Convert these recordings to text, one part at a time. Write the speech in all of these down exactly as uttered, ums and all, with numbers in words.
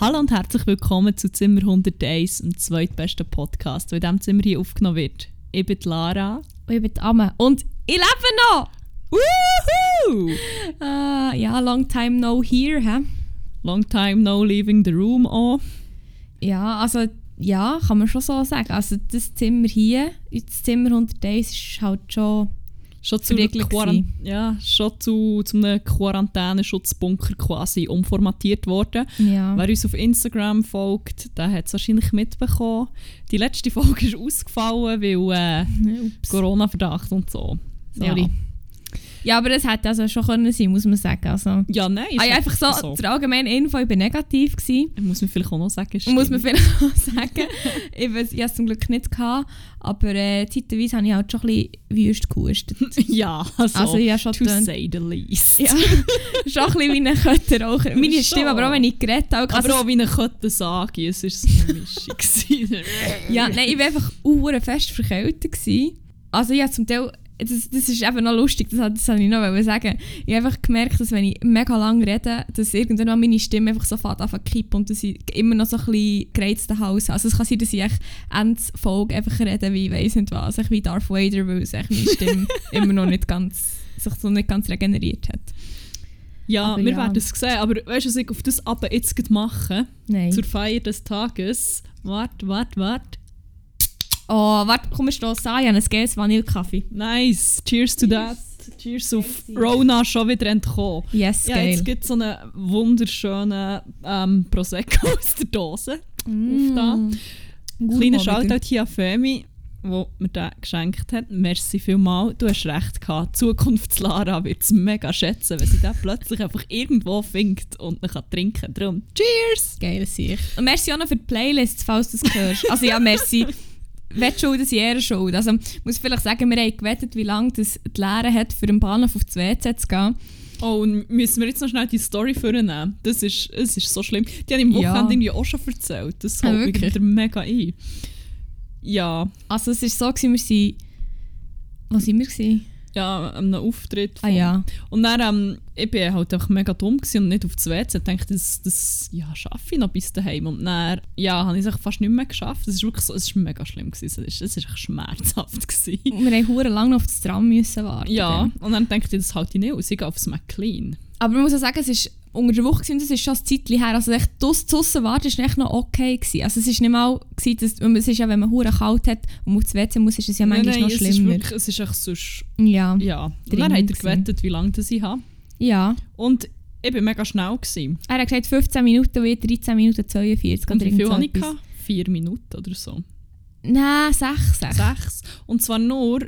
Hallo und herzlich willkommen zu Zimmer hunderteins, dem zweitbesten Podcast, der in diesem Zimmer hier aufgenommen wird. Ich bin Lara. Und ich bin Amina. Und ich lebe noch! Woohoo! Uh, ja, long time no here, hä? Long time no leaving the room auch. Ja, also, ja, kann man schon so sagen. Also, das Zimmer hier, das Zimmer hunderteins, ist halt schon... Schon zu, Quarant- ja, schon zu, zu einem Quarantäne-Schutzbunker quasi umformatiert worden. Ja. Wer uns auf Instagram folgt, der hat es wahrscheinlich mitbekommen. Die letzte Folge ist ausgefallen, weil äh, Corona-Verdacht und so. Sorry. Ja. Ja, aber das hätte also schon können sein, muss man sagen. Also, ja, nein. Ah, ja, einfach so, so. Der allgemeine Info, ich war negativ. Gewesen. Muss man vielleicht auch noch sagen. Stimmt. Muss man vielleicht auch sagen. Ich weiß, ich hatte es zum Glück nicht gehabt, aber äh, zeitweise habe ich halt schon ein bisschen wüst gehustet. Ja, also, also ja, schon to den, say the least. Ja, schon ein bisschen wie ein Kötterraucher. Meine Stimme, aber auch wenn ich geredet habe. Also, aber auch wie ein Köttersage, es war so eine Mischung. Ja, nein, ich war einfach sehr fest verkältet. Also ja, zum Teil... Das, das ist eben noch lustig, das wollte ich noch sagen. Ich habe einfach gemerkt, dass wenn ich mega lange rede, dass irgendwann meine Stimme einfach so fad anfängt zu kippen und dass ich immer noch so ein bisschen gereizten Hals habe. Also es kann sein, dass ich Ende Folge einfach rede wie, ich weiss nicht was, wie Darth Vader, weil es meine Stimme immer noch nicht ganz, sich so nicht ganz regeneriert hat. Ja, aber wir ja. werden es sehen, aber weißt du, was ich auf das aber jetzt mache? Nein. Zur Feier des Tages. Warte, warte, warte. Oh, warte, komm, wir stoßen an, ich habe einen Gäse Vanillekaffee. Nice, cheers to that. Cheers auf Rona, schon wieder entkommen. Yes, ja, geil. Jetzt gibt es so einen wunderschönen ähm, Prosecco aus der Dose. Mm. Auf da. Kleiner Shoutout hier an Femi, der mir den geschenkt hat. Merci vielmals, du hast recht gehabt. Zukunfts-Lara wird es mega schätzen, wenn sie den plötzlich einfach irgendwo findet und man kann trinken. Darum, cheers! Geil, sicher. Und merci auch noch für die Playlist, falls du es hörst. Also ja, merci. Wettschuld ist ihre Schuld. Also, ich muss vielleicht sagen, wir haben gewettet, wie lange das die Lara hat, für den Bahnhof auf das W C zu gehen. Oh, und müssen wir jetzt noch schnell die Story vornehmen? Das ist, das ist so schlimm. Die haben im Wochenende ja. auch schon erzählt. Das holt ja, mich wieder mega ein. Ja. Also, es war so, wir waren... Wo waren wir? Ja, an einem Auftritt. Von. Ah ja. Und dann, ähm, ich war halt einfach mega dumm und nicht auf das W C. Ich dachte, das, das ja, schaffe ich noch bis daheim. Und dann, ja, habe ich es fast nicht mehr geschafft. Es war wirklich so, es war mega schlimm. Es war echt schmerzhaft. Gewesen. Und wir mussten lange noch auf das Tram müssen warten. Ja, und dann dachte ich, das halte ich nicht aus. Ich gehe auf das McLean. Aber man muss ja sagen, es ist unter der Woche, das ist schon ein Zeitchen her. Also echt, draussen warten war echt noch okay. Gewesen. Also es war nicht mal, dass, es ist ja, wenn man verdammt kalt hat und auf das W C muss, ist es ja manchmal nein, nein, noch schlimmer. Nein, es ist echt sonst... Ja. ja. Und dann hat er gewettet, wie lange das ich habe. Ja. Und ich war mega schnell. Gewesen. Er hat gesagt fünfzehn Minuten, wie dreizehn Minuten zweiundvierzig. Und wie viel hatte ich? vier Minuten oder so. Nein, sechs. Und zwar nur,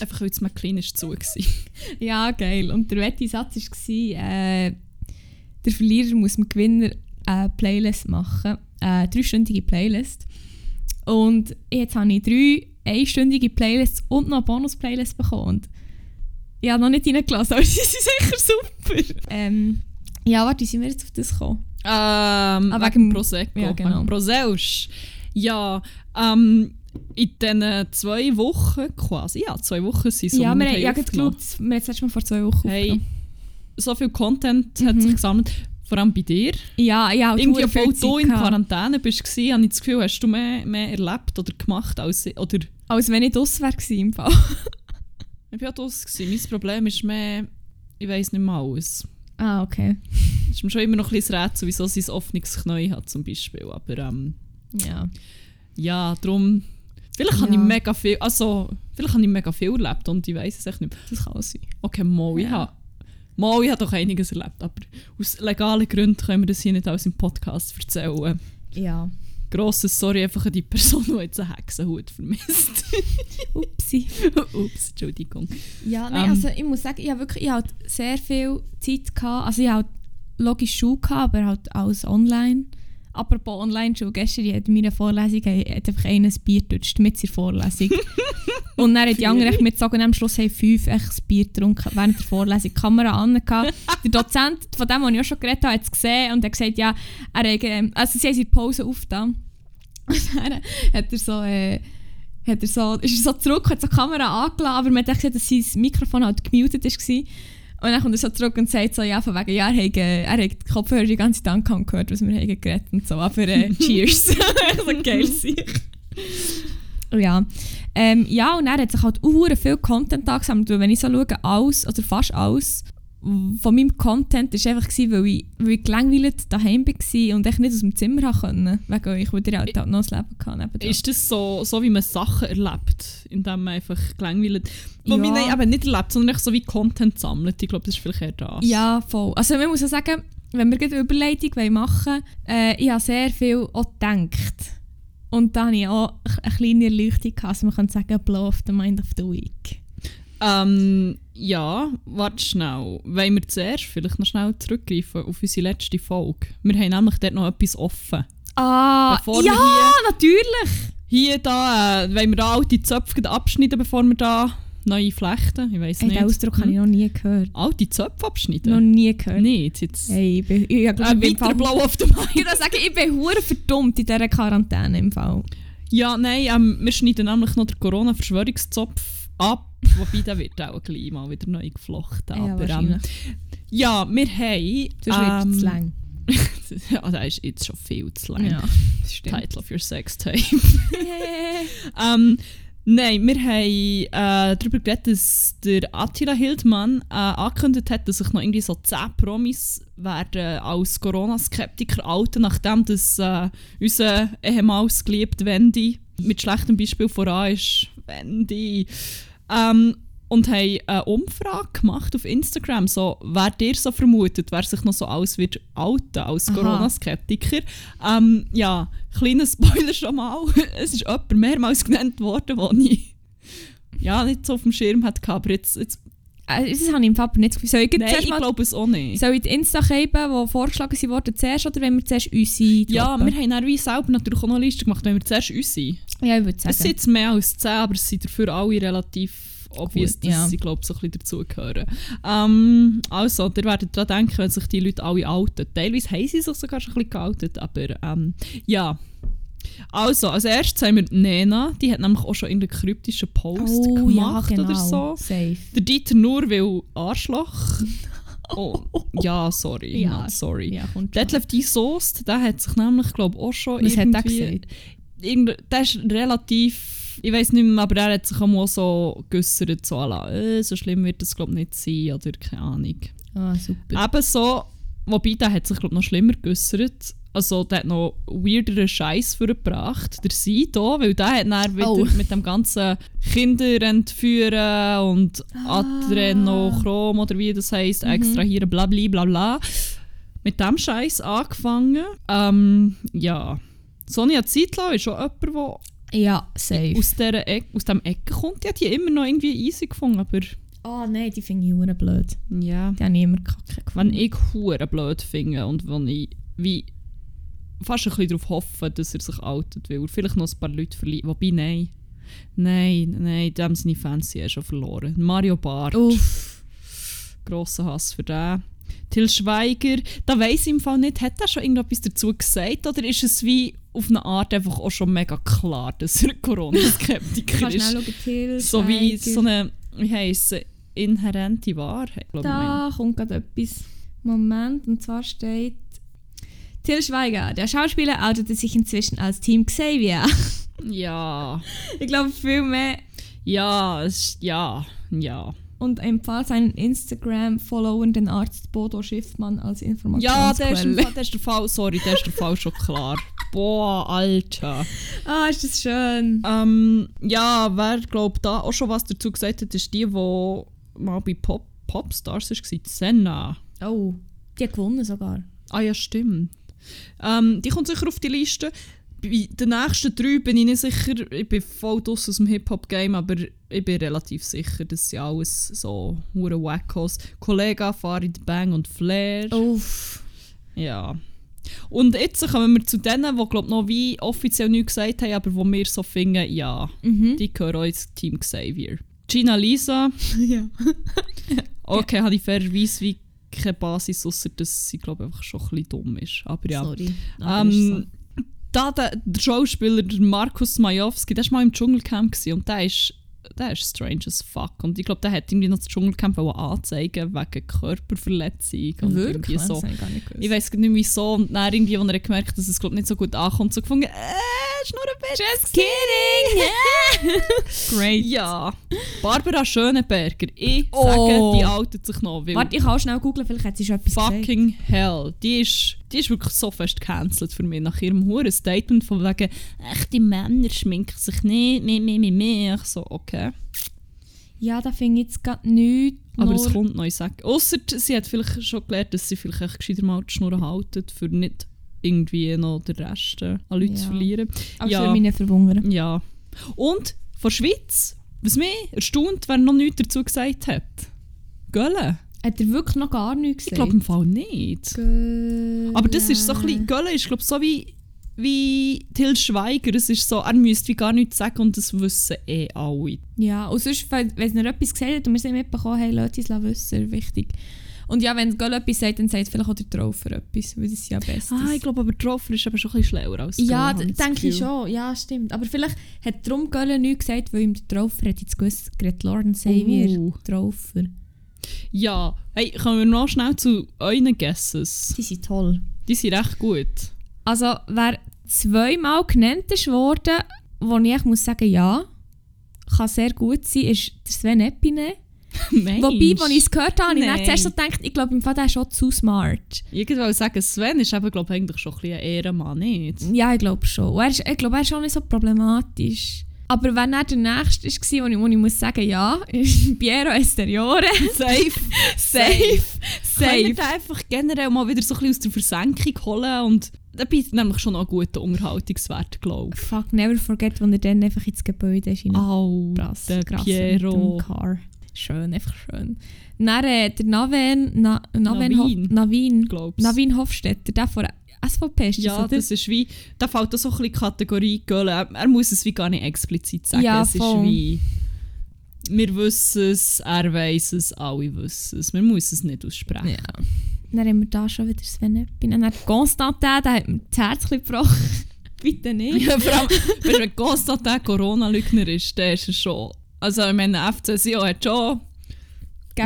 einfach weil es mal klein ist zu war. Ja, geil. Und der wette Satz war, äh, der Verlierer muss dem Gewinner eine Playlist machen. Eine dreistündige Playlist. Und jetzt habe ich drei einstündige Playlists und noch eine Bonus-Playlist bekommen. Und ich habe noch nicht reingelassen, aber sie sind sicher super. Ähm, ja, warte, sind wir jetzt auf das gekommen? Ähm, ah, wegen Prosecco. Ja, genau. Proseus. Ja, ähm, in diesen zwei Wochen quasi, ja, zwei Wochen sind so. Ja, wir haben ja geschaut, wir haben Mal vor zwei Wochen hey, so viel Content mhm. hat sich gesammelt, vor allem bei dir. Ja, ja. Irgendwie, obwohl du in Quarantäne bist, warst, habe ich das Gefühl, hast du mehr, mehr erlebt oder gemacht, als, oder als wenn ich draussen wäre im Fall. Ich war auch draussen. Mein Problem ist mehr, ich weiss nicht mehr alles. Ah, okay. Es ist mir schon immer noch ein bisschen das Rätsel, wieso sie ein offenes Knie hat zum Beispiel, aber ähm, ja, ja darum, vielleicht ja. habe ich mega viel, also, vielleicht habe ich mega viel erlebt und ich weiss es echt nicht. Das kann sein. Okay, mal, ja. ich, habe, mal ich habe doch einiges erlebt, aber aus legalen Gründen können wir das hier nicht alles im Podcast erzählen. Ja. Grosses Sorry einfach an die Person, die jetzt einen Hexenhut vermisst. Upsi. Ups, Entschuldigung. Ja, nein, ähm, also ich muss sagen, ich habe wirklich ich habe halt sehr viel Zeit gehabt, also ich habe halt logisch Schule gehabt, aber halt alles online. Apropos Online-Schule, gestern in meiner Vorlesung hat einfach einer ein Bier getutscht mit seiner Vorlesung. Und dann hat die anderen mitgezogen, am Schluss haben fünf ein Bier getrunken während der Vorlesung. Die Kamera an. Der Dozent, von dem, den ich auch schon geredet habe, hat es gesehen und hat gesagt, ja, er hat, also sie haben seine Pause aufgetan. Und dann hat er so, äh, hat er so, ist er so zurück, hat so die Kamera angelassen, aber man hat gesehen, dass sein Mikrofon halt gemutet war. Und dann kommt er so zurück und sagt so, ja, von wegen, ja, er hat, er hat die Kopfhörer die ganze Zeit gehört, was wir haben geredet und so. Aber äh, cheers. So geil sich. Ja. Ähm, ja, und er hat sich halt auch viel Content angesammelt, weil wenn ich so schaue, alles, oder fast alles von meinem Content war einfach, weil ich, weil ich gelangweilt daheim war und echt nicht aus dem Zimmer konnte, wegen euch, weil ihr halt noch ein Leben hatte. Ist das so, so, wie man Sachen erlebt, indem man einfach gelangweilt, wo ja. man eben nicht erlebt, sondern so wie Content sammelt? Ich glaube, das ist vielleicht eher das. Ja, voll. Also man muss ja sagen, wenn wir eine Überleitung machen wollen, äh, ich habe sehr viel auch gedacht. Und dann hatte ich auch eine kleine Erleuchtung, also man könnte sagen, blow off the mind of the week. Ähm, ja, warte schnell. Wollen wir zuerst vielleicht noch schnell zurückgreifen auf unsere letzte Folge? Wir haben nämlich dort noch etwas offen. Ah, bevor ja, hier, natürlich! Hier da, äh, wollen wir da alte Zöpfe abschneiden, bevor wir da neue flechten? Ich weiss hey, nicht. Den Ausdruck hm. habe ich noch nie gehört. Alte Zöpfe abschneiden? Noch nie gehört. Nein, jetzt... Hey, ich bin... Ich, glaub, äh, ich bin blau auf dem Mund. Ich würde sagen, ich bin verdammt verdummt in dieser Quarantäne im Fall. Ja, nein, ähm, wir schneiden nämlich noch den Corona-Verschwörungszopf ab. Wobei, der wird auch gleich mal wieder neu geflochten. Ja, aber, ähm, ja wir haben... Das ist ähm, zu lang. Ja, das ist jetzt schon viel zu lang. Ja, Title of your sex tape. Yeah. ähm, nein, wir haben äh, darüber geredet, dass der Attila Hildmann äh, angekündigt hat, dass sich noch irgendwie so zehn Promis werden als Corona-Skeptiker outen, nachdem das, äh, unser ehemals geliebter Wendy mit schlechtem Beispiel voran ist. Wendy... Um, und haben eine Umfrage gemacht auf Instagram, so, wer dir so vermutet, wer sich noch so alles wird outen als Aha. Corona-Skeptiker. Um, ja, kleiner Spoiler schon mal, es ist jemand mehrmals genannt worden, den ich ja, nicht so auf dem Schirm hatte, aber jetzt... jetzt äh, das habe ich im Fall nicht gesagt. Soll ich, Nein, ich glaube es auch nicht. Soll ich die Insta-Käben, die vorgeschlagen wurden, zuerst oder wenn wir zuerst unsere... Ja, wir haben dann wie selber natürlich auch noch eine Liste gemacht, wenn wir zuerst unsere... Ja, ich würde sagen. Es sind jetzt mehr als zehn, aber es sind dafür alle relativ obvious, cool, dass ja. sie glaub, so ein bisschen dazugehören. Ähm, also, ihr werdet daran denken, wenn sich die Leute alle outen. Teilweise haben sie sich sogar schon ein bisschen geoutet, aber ähm, ja. Also, als erstes haben wir Nena, die hat nämlich auch schon in der kryptischen Post oh, gemacht ja, genau. oder so. Safe. Der Dieter nur will Arschloch. Oh, ja, sorry. Ja. Not sorry. Ja, Detlef die Soest, der hat sich nämlich glaub, auch schon Was irgendwie... Was hat der gesagt? Der ist relativ, ich weiss nicht mehr, aber er hat sich auch so geäussert, so, äh, so schlimm wird das glaub nicht sein, oder keine Ahnung. Ah, super. Eben so, wobei, der hat sich glaub noch schlimmer geäussert, also der hat noch weirderen Scheiß vorgebracht, der Sido, weil der hat dann wieder oh. mit dem ganzen Kinder entführen und ah. Adrenochrom oder wie das heisst, mhm. extrahieren, bla bla bla bla. Mit dem Scheiß angefangen, ähm, ja... Sonja Zietlow ist schon jemand, der ja, aus dieser Ecke, aus dieser Ecke kommt. Die hat die immer noch irgendwie easy gefunden, aber... Ah oh, nein, die finde ich hure blöd. Ja. Die habe ich immer kacke gefunden. Wenn ich hure blöd finde und wenn ich wie fast ein bisschen darauf hoffe, dass er sich outet will. Vielleicht noch ein paar Leute verlieren. Wobei, nein. Nein, nein, in dem seine Fans sind schon verloren. Mario Barth. Uff. Grosser Hass für den. Til Schweiger, da weiss ich im Fall nicht, hat er schon irgendetwas dazu gesagt oder ist es wie auf eine Art einfach auch schon mega klar, dass er Corona-Skeptiker ist? Schauen, Til so Schweiger. Wie so eine, wie heisst es, inhärente Wahrheit. Da ich kommt gerade etwas. Moment, und zwar steht Til Schweiger, der Schauspieler outete sich inzwischen als Team Xavier. Ja. Ich glaube viel mehr. Ja, es, ja, ja. Und empfahl seinen Instagram-Followern den Arzt Bodo Schiffmann als Informationsquelle. Ja, der ist, der ist der Fall, sorry, der ist der Fall schon klar. Boah, Alter. Ah, ist das schön. Ähm, ja, wer, glaube da auch schon was dazu gesagt hat, ist die, die mal bei Pop, Popstars war, Senna. Oh, die hat gewonnen sogar. Ah ja, stimmt. Ähm, die kommt sicher auf die Liste. Bei den nächsten drei bin ich nicht sicher, ich bin voll draussen aus dem Hip-Hop-Game, aber ich bin relativ sicher, dass sie alles so hure Wackos. Kollegah, Farid Bang und Flair. Uff. Ja. Und jetzt kommen wir zu denen, die glaub noch wie offiziell nichts gesagt haben, aber wo wir so finden, ja, mhm. die gehören auch ins Team Xavier. Gina-Lisa. Ja. Okay, habe ich fairerweise wie keine Basis, außer dass sie glaub einfach schon ein bisschen dumm ist. Aber ja. Sorry. Aber ähm, da, der, der Schauspieler Markus Majowski, der war mal im Dschungelcamp und der ist der ist strange as fuck. Und ich glaube, der hat irgendwie noch das Dschungelcamp anzeigen wegen Körperverletzung. Und wirklich? So. Das habe ich gar nicht gewusst. Ich weiss nicht mehr so. Und dann irgendwie, als er gemerkt hat, dass es glaub, nicht so gut ankommt, so gefunden, äh, Schnurrbett. Just kidding! Yeah. Great. Ja. Barbara Schöneberger. Ich oh. sage, die outet sich noch. Warte, ich kann schnell googeln, vielleicht hat sie schon etwas fucking gesagt. Hell. Die ist, die ist wirklich so fest gecancelt für mich. Nach ihrem hohen Statement von wegen, echt, die Männer schminken sich nicht, mehr, mehr, mehr, mehr. Ich so, okay. Ja, da finde ich jetzt gerade nichts. Aber es kommt noch, ich sage. Ausser, sie hat vielleicht schon gelernt, dass sie vielleicht echt gescheiter mal die Schnur halten, für nicht irgendwie noch den Rest an Leute ja. zu verlieren. Aber ja. Das würde mich nicht verwundern. Ja. Und von der Schweiz, was mich erstaunt, wer noch nichts dazu gesagt hat. Gäle. Hat er wirklich noch gar nichts gesagt? Ich glaube im Fall nicht. Gäle. Aber das ist so ein bisschen, Gäle ist glaube so wie, wie Til Schweiger. Es ist so, er müsste wie gar nichts sagen und das wissen eh alle. Ja, und sonst, wenn er etwas gesagt hat und wir sind mitbekommen, hey, Leute, es wissen, wichtig. Und ja, wenn Gäle etwas sagt, dann sagt vielleicht auch der Trauffer etwas, weil das ist ja besser. Ah, ich glaube, aber Trauffer ist aber schon ein bisschen schlauer als Gäle. Ja, d- denke ich schon. Ja, stimmt. Aber vielleicht hat darum Gäle nichts gesagt, weil ihm der Trauffer hat jetzt gewusst, gerade Lauren Xavier uh. Trauffer. Ja, hey, kommen wir noch schnell zu euren Guesses. Die sind toll. Die sind recht gut. Also, wer zweimal genannt ist worden, wo ich muss sagen, ja, kann sehr gut sein, ist der Sven Epine. Mensch. Wobei, als ich es gehört habe, ich habe zuerst so gedacht, ich glaube, im Fall der ist schon zu smart. Irgendwann sagen, Sven ist eben, glaube ich, eigentlich schon ein bisschen ein Ehrenmann, nicht? Ja, ich glaube schon. Und er ist, ich glaube, er ist schon nicht so problematisch. Aber wenn er der Nächste war, wo ich, wo ich muss sagen, ja, ist Piero Esteriore. Safe. Safe. Safe. Können wir den einfach generell mal wieder so ein bisschen aus der Versenkung holen und da bietet nämlich schon noch einen guten Unterhaltungswert, glaube ich. Fuck, never forget, wenn er dann einfach ins Gebäude ist. Oh, krass, der krass Piero. Car. Schön, einfach schön. Dann äh, der Navin, Na, Navin, Navin, Hof, Navin, Navin Hofstetter, der von S V P ist das, ja, oder? Das ist wie, da fällt da so ein bisschen Kategorie Gäle. Er, er muss es wie gar nicht explizit sagen. Ja, es ist wie, wir wissen es, er weiss es, alle wissen es. Man muss es nicht aussprechen. Ja. Dann haben wir da schon wieder Sven Eppin. Dann hat Constantin, der hat mir das Herz gebrochen. Bitte nicht. Ja, vor allem, wenn Constantin Corona-Lügner ist, der ist er schon. Also ich meine, F C S I O hat schon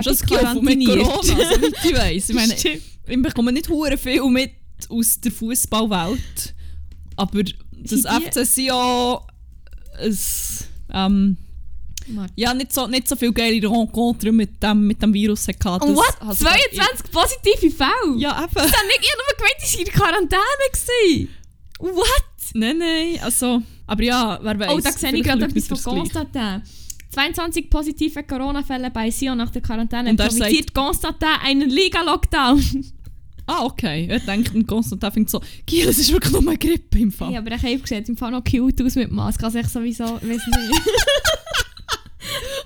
das Gefühl mit Corona, soweit ich weiss. Ich meine, ich bekomme nicht verdammt viel mit aus der Fußballwelt, aber das F C S I O, es, ähm, ja, nicht so, nicht so viele geile Rencontres mit dem, mit dem Virus hatte. Und what? Also zweiundzwanzig positive Fälle? Ja, eben. Ich habe nur gemeint, dass ich in der Quarantäne war. What? Nein, nein, also, aber ja, wer weiß. Oh, da sehe ich gerade etwas von Constantin. zweiundzwanzig positive Corona-Fälle bei Sion nach der Quarantäne. Und provoziert Constantin einen Liga-Lockdown. Ah, okay. Ich denke, Constantin findet so, Giel, es ist wirklich nur eine Grippe im Fall. Ja, aber ich habe gesehen, im Fall noch cute aus mit Maske. Also ich sowieso, weiss nicht.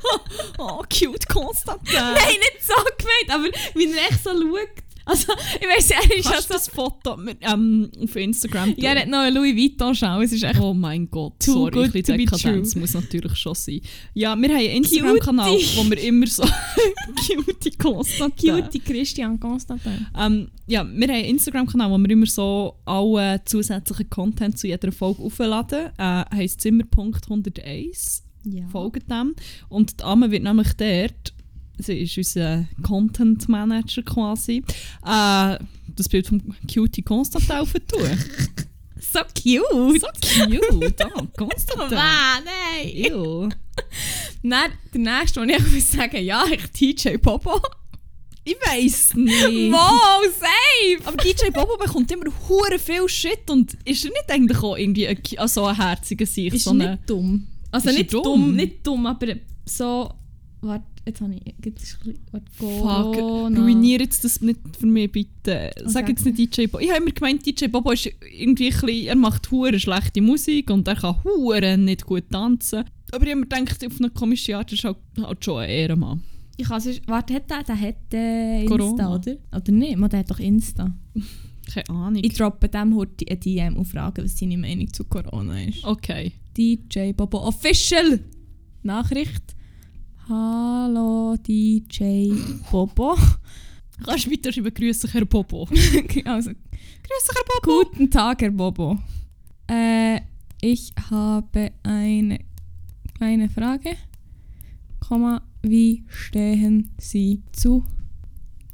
oh, oh, cute Constantin. Nein, nicht so gemeint, aber wie er echt so schaut. Also, ich weiss, er ist also das Foto mit, ähm, auf Instagram. Ja, er hat noch eine Louis Vuitton-Schau. Es ist echt. Oh mein Gott, sorry, ein bisschen Dekadenz muss natürlich schon sein. Ja, wir haben einen Instagram-Kanal, wo wir immer so. Cutie Constantin. Cutie Christian Constantin. Ähm, ja, wir haben einen Instagram-Kanal, wo wir immer so alle zusätzlichen Content zu jeder Folge aufladen. Äh, heisst zimmer Punkt hunderteins. Ja. Folgt dem. Und die Amme wird nämlich dort. Sie ist unser Content Manager quasi. Äh, das Bild vom Cutie Constantin aufgetun. So cute! So cute! Oh, Constantin! Ah, nein! Ew. Nein, der nächste, wo ich muss sagen, ja, ich D J Bobo. Ich weiss nicht. Wow, safe! Aber D J Bobo bekommt immer hure viel Shit und ist er nicht eigentlich auch irgendwie ein, also ein herziger Sicht? Ist so eine, nicht dumm. Also nicht dumm? dumm, nicht dumm, aber so. Warte, jetzt habe ich. Gibt es ein bisschen. Fuck, ruinier jetzt das nicht für mich, bitte. Okay. Sag jetzt nicht D J Bobo. Ich habe immer gemeint, D J Bobo ist irgendwie ein bisschen. Er macht hure schlechte Musik und er kann hure nicht gut tanzen. Aber ich habe mir gedacht, auf eine komische Art ist halt, halt schon ein Ehrenmann. Ich kann sonst, warte, hat der? Der hat äh, Insta, Corona. Oder? Oder nicht? Man, der hat doch Insta. Keine Ahnung. Ich droppe dem heute eine D M und frage, was seine Meinung zu Corona ist. Okay. D J Bobo Official! Nachricht. Hallo D J Bobo. Kannst du weiter schreiben, grüße Herr Bobo. Also, grüße Herr Bobo. Guten Tag, Herr Bobo. Äh, ich habe eine kleine Frage. Wie stehen Sie zu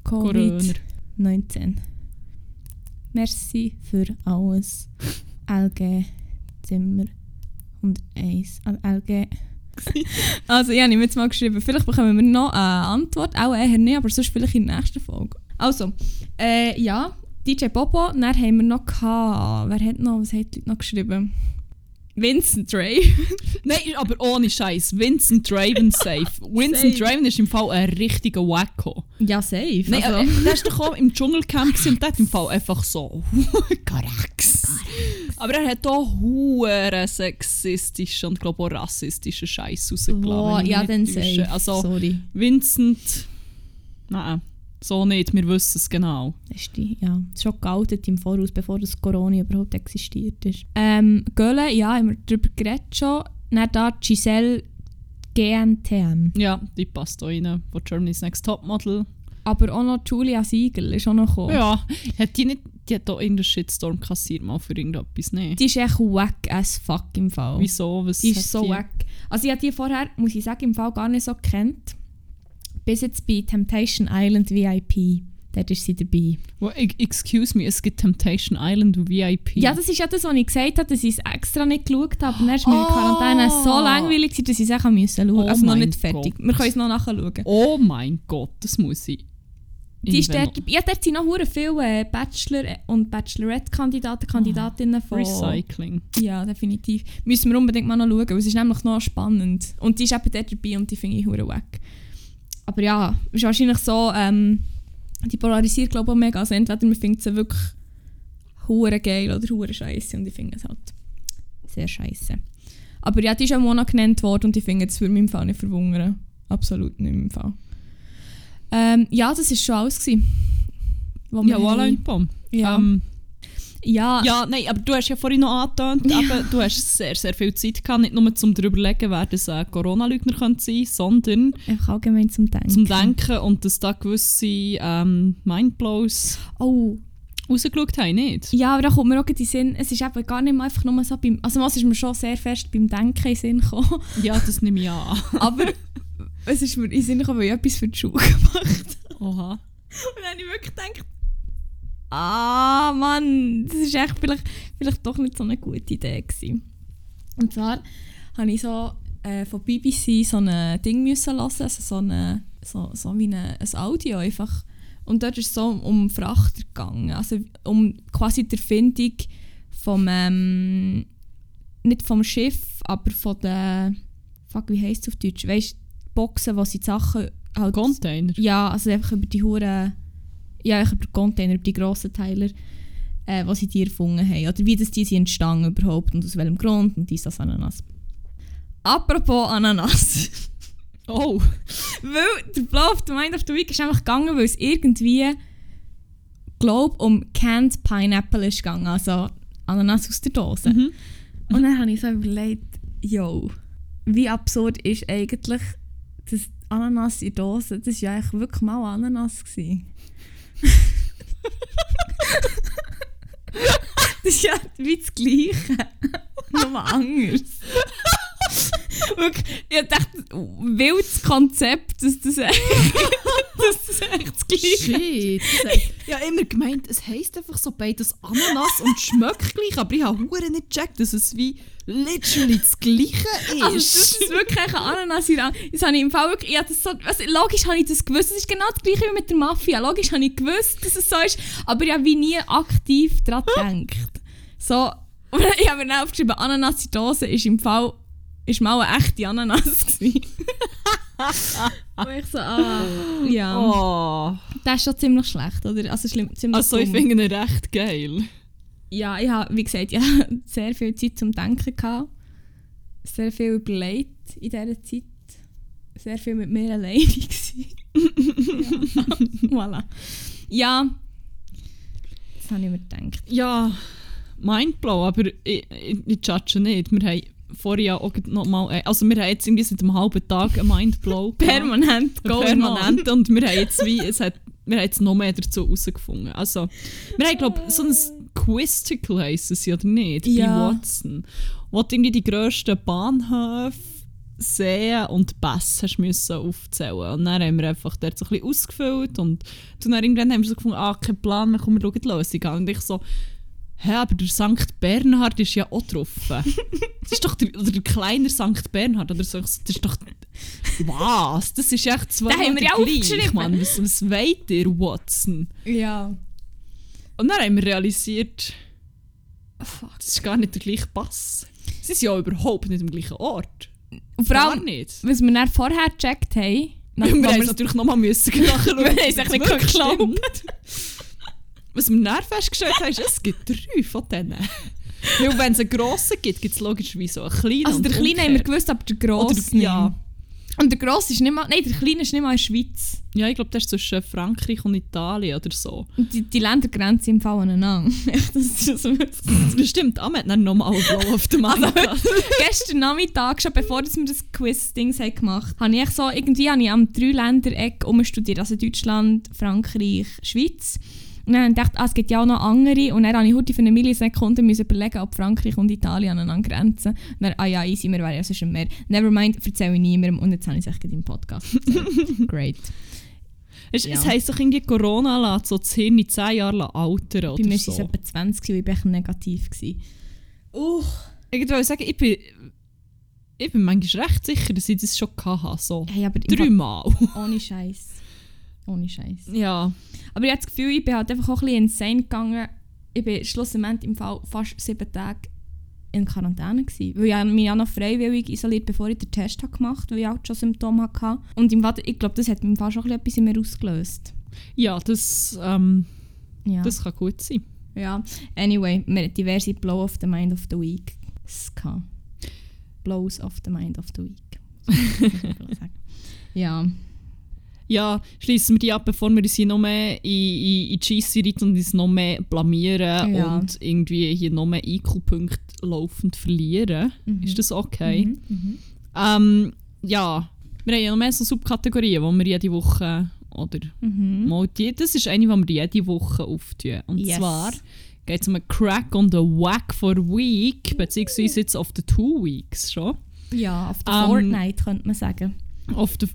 Covid neunzehn? Merci für alles. L G Zimmer hunderteins. L G. Also ja, ich habe mir jetzt mal geschrieben, vielleicht bekommen wir noch eine Antwort, auch eher nicht, aber sonst vielleicht in der nächsten Folge. Also, äh, ja, D J Bobo, dann haben wir noch gehabt. Wer hat noch, was hat die Leute noch geschrieben? Vincent Draven. Nein, aber ohne Scheiß. Vincent Draven safe. Vincent safe. Draven ist im Fall ein richtiger Wacko. Ja, safe. Nein, also. äh, der ist doch auch im Dschungelcamp und der hat im Fall einfach so Karax. Aber er hat auch huere sexistischen und glaube auch rassistischen Scheiß rausgelassen. Ja, dann safe. Also, sorry. Vincent. Nein, so nicht. Wir wissen es genau. Das ist die, ja. Das ist schon geoutet im Voraus, bevor das Corona überhaupt existiert ist. Ähm, Gäle, ja, haben wir darüber geredet schon. Dann da Giselle G N T M. Ja, die passt da rein. Von Germany's Next Topmodel. Aber auch noch Julia Siegel ist auch noch gekommen. Ja, hat die nicht... Die hat hier irgendeinen Shitstorm kassiert, mal für irgendetwas, ne? Die ist echt wack as fuck im Fall. Wieso? Was die ist so die? Wack. Also ich habe die vorher, muss ich sagen, im Fall gar nicht so gekannt. Bis jetzt bei Temptation Island V I P. Dort ist sie dabei. Well, excuse me, es gibt Temptation Island und V I P. Ja, das ist ja das, was ich gesagt habe, dass ich es extra nicht geschaut habe. Und dann war mir oh. Quarantäne so langweilig, dass ich es auch schauen musste. Oh, also noch nicht fertig. Gott. Wir können es noch nachschauen. Oh mein Gott, das muss ich... Die ist dort, ja, dort sind noch sehr viele Bachelor- und Bachelorette-Kandidaten, Kandidatinnen von... Recycling. Ja, definitiv. Müssen wir unbedingt mal noch schauen, weil es ist nämlich noch spannend. Und die ist eben dort dabei und die finde ich sehr wack. Aber ja, ist wahrscheinlich so, ähm, die polarisiert glaube ich auch mega. Also entweder man findet sie wirklich sehr geil oder sehr scheisse und ich finde es halt sehr scheisse. Aber ja, die ist auch Mona genannt worden und ich finde es für meinen Fall nicht verwundern. Absolut nicht im Fall. Ähm, ja, das war schon alles. Gewesen, ja, voilà, in Pom. Ja. Ähm, ja. Ja, nein, aber du hast ja vorhin noch angetönt, ja. Eben, du hast sehr, sehr viel Zeit gehabt, nicht nur zum darüber überlegen, wer das ein Corona-Leugner sein könnte, sondern einfach allgemein zum Denken. Zum Denken und dass da gewisse ähm, Mindblows oh. rausgeschaut haben, nicht? Ja, aber da kommt mir auch in den Sinn, es ist eben gar nicht mehr einfach nur so beim, also es ist mir schon sehr fest beim Denken in den Sinn gekommen. Ja, das nehme ich an. Aber... Es ist mir in den Sinn gekommen, weil ich etwas für die Schule gemacht habe. Oha. Und dann habe ich wirklich gedacht, ah Mann, das ist echt vielleicht, vielleicht doch nicht so eine gute Idee gewesen. Und zwar habe ich so äh, von B B C so ein Ding müssen lassen, also so, eine, so, so wie eine, ein Audio einfach. Und dort ist es so um Frachter gegangen, also um quasi die Erfindung vom, ähm, nicht vom Schiff, aber von der, fuck, wie heisst es auf Deutsch, weißt Boxen, wo sie die Sachen... Halt, Container? Ja, also einfach über die Huren... Ja, über die Container, über die grossen Teile, äh, wo sie die erfunden haben. Oder wie das die sind entstanden überhaupt und aus welchem Grund und dies, das, Ananas. Apropos Ananas. Oh! Weil der Blow of the Mind of the Week ist einfach gegangen, weil es irgendwie, glaube um Canned Pineapple ist gegangen. Also Ananas aus der Dose. Mhm. Und dann habe ich so überlegt, yo, wie absurd ist eigentlich... Das Ananas in Dose, das war ja eigentlich wirklich mal Ananas. Das ist ja wie das Gleiche, nur anders. Wirklich, ich dachte, wildes Konzept, dass das echt das, echt das Gleiche ist. Shit. Ich habe immer gemeint, es heisst einfach so beides Ananas und schmeckt gleich, aber ich habe verdammt nicht gecheckt, dass es wie literally das Gleiche ist. Also das ist wirklich ein Ananas. Das habe ich im Fall wirklich, ja, das so, also logisch habe ich das gewusst, es ist genau das Gleiche wie mit der Mafia. Logisch habe ich gewusst, dass es so ist, aber ich habe wie nie aktiv daran gedacht. So, und ich habe mir dann aufgeschrieben, Ananas in Dose ist im Fall... Ist mal eine echte Ananas. Und ich so, ah, ja. Oh. Das ist schon ziemlich schlecht, oder? Also, schlimm, ziemlich also ich finde ihn recht geil. Ja, ich habe, wie gesagt, ja, sehr viel Zeit zum Denken gehabt. Sehr viel überlegt in dieser Zeit. Sehr viel mit mir alleine gewesen. Ja. Voilà. Ja. Das habe ich mir gedacht. Ja, Mindblow, aber ich, ich, ich judge nicht. Wir haben vorher auch noch mal, also wir haben jetzt irgendwie seit einem halben Tag einen Mindblow. Permanent. Permanent. Und wir haben jetzt wie, es hat, wir haben jetzt noch mehr dazu herausgefunden. Also, wir haben, glaube ich, so ein Quistical heisst es, oder nicht? Ja. Bei Watson. Wo irgendwie die grössten Bahnhöfe Sehen und Bass hast müssen aufzählen. Und dann haben wir einfach dort so ein bisschen ausgefüllt und dann irgendwann haben wir so gefunden, ah, kein Plan, wir kommen, schauen die Lösung an. Und ich so, hä, aber der Sankt Bernhard ist ja auch drauf. Das ist doch der, oder der kleine Sankt Bernhard oder so. Das ist doch, was, das ist echt zwei Mal der gleich, Mann. Was, was weht ihr, Watson? Ja. Und dann haben wir realisiert, fuck, das ist gar nicht der gleiche Bass. Sie sind ja überhaupt nicht am gleichen Ort. Und vor allem, was wir dann vorher gecheckt haben, dann wir haben es natürlich nochmal müssen nachschauen. Wir haben es ein bisschen geglaubt. Was wir dann festgestellt haben, ist, es gibt drei von denen. Weil wenn es einen grossen gibt, gibt es logischerweise auch einen kleinen. Also der kleine haben wir gewusst, aber der grosse nicht. Ja. Und der grosse ist nicht mal, nein, der kleine ist nicht mal in der Schweiz. Ja, ich glaube, der ist zwischen Frankreich und Italien oder so. Und die, die Ländergrenzen sind im Fall aneinander. das, das, das stimmt, Amen hat dann nochmal einen Blow auf den Mann. Also, gestern Nachmittag, schon bevor wir das Quiz-Dings gemacht haben, habe ich so, irgendwie habe ich am Dreiländereck umstudiert. Also Deutschland, Frankreich, Schweiz. Und dann dachte ich, ah, es gibt ja auch noch andere. Und dann musste ich heute für eine Millisekunde überlegen, ob Frankreich und Italien aneinander grenzen. Und dann, ah ja, easy, wir wären ja sonst im Meer. Nevermind, erzähle ich niemandem. Und jetzt habe ich es echt im Podcast. So, great. Es, ja. Es heisst doch irgendwie, Corona lässt so das Hirn in zehn Jahren altern oder so. Bei mir war es etwa zwanzig, weil ich echt negativ war. Uh, ich würde sagen, ich bin... Ich bin manchmal recht sicher, dass ich das schon hatte. So. Hey, aber dreimal. Ohne Scheiß. Ohne Scheiß. Ja. Aber ich habe das Gefühl, ich bin halt einfach auch ein bisschen insane gegangen. Ich war schlussendlich im Fall fast sieben Tage in Quarantäne gewesen, weil ich mich auch noch freiwillig isoliert, bevor ich den Test gemacht habe, weil ich auch schon Symptome hatte. Und im Fall, ich glaube, das hat mir im Fall schon etwas in mir ausgelöst. Ja, das, ähm, ja. das kann gut sein. Ja, anyway, wir hatten diverse Blow of the Mind of the Week. Blows of the Mind of the Week. ja. Ja, schließen wir die ab, bevor wir uns hier noch mehr in, in, in die Scheisse reiten und uns noch mehr blamieren ja. und irgendwie hier noch mehr I Q-Punkte laufend verlieren. Mhm. Ist das okay? Mhm. Mhm. Ähm, ja, wir haben ja noch mehr so Subkategorien, die wir jede Woche, oder mhm. mal die, das ist eine, die wir jede Woche auftun. Und yes. zwar geht es um einen Crack und einen Whack for a Week, beziehungsweise jetzt auf die Two Weeks schon. Ja, auf die ähm, Fortnite könnte man sagen. Auf der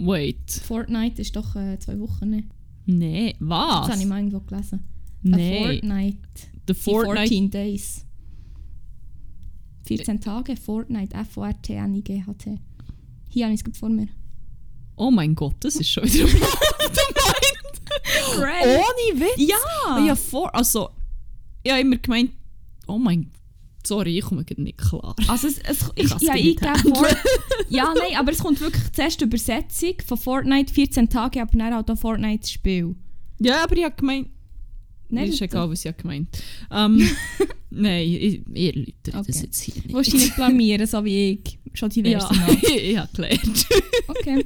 Wait. Fortnite ist doch äh, zwei Wochen, ne? Nee, was? Das habe ich mal irgendwo gelesen. Nee. A Fortnite. The Fortnite. fourteen days. vierzehn Tage, Fortnite, F O R T N I G H T. Hier habe ich es vor mir. Oh mein Gott, das ist schon wieder Right. Ohne Witz? Ja! Ja, for, also, ich habe immer gemeint, oh mein Gott. Sorry, ich komme nicht klar. Also es, es, ich ich, ja, ich Fort- ja, nein, aber es kommt wirklich zuerst die Übersetzung von Fortnite, vierzehn Tage, aber dann halt auch Fortnite das Spiel. Ja, aber ich habe gemeint... Nein, ist egal, was ich gemeint habe. Um, nein, ich, ich erläutere okay. das jetzt hier nicht. Willst du dich nicht blamieren, so wie ich schon diverse ja. Mal. ich habe gelernt. Okay.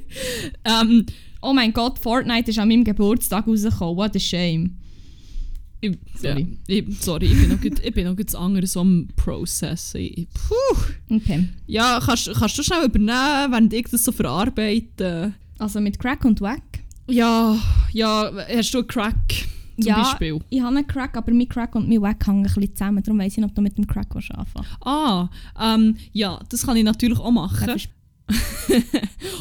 Um, oh mein Gott, Fortnite ist an meinem Geburtstag rausgekommen. What a shame. Ich, sorry. Ja, ich, sorry, ich bin noch gut, ich bin noch gut anderes am Prozess. Ich, puh. Okay. Ja, kannst, kannst du schnell übernehmen, während ich das so verarbeite? Also mit Crack und Wack? Ja, ja, hast du einen Crack zum ja, Beispiel? Ich habe einen Crack, aber mein Crack und mein Wack hängen ein bisschen zusammen. Darum weiss ich nicht, ob du mit dem Crack anfangen willst. Ah, ähm, ja, das kann ich natürlich auch machen.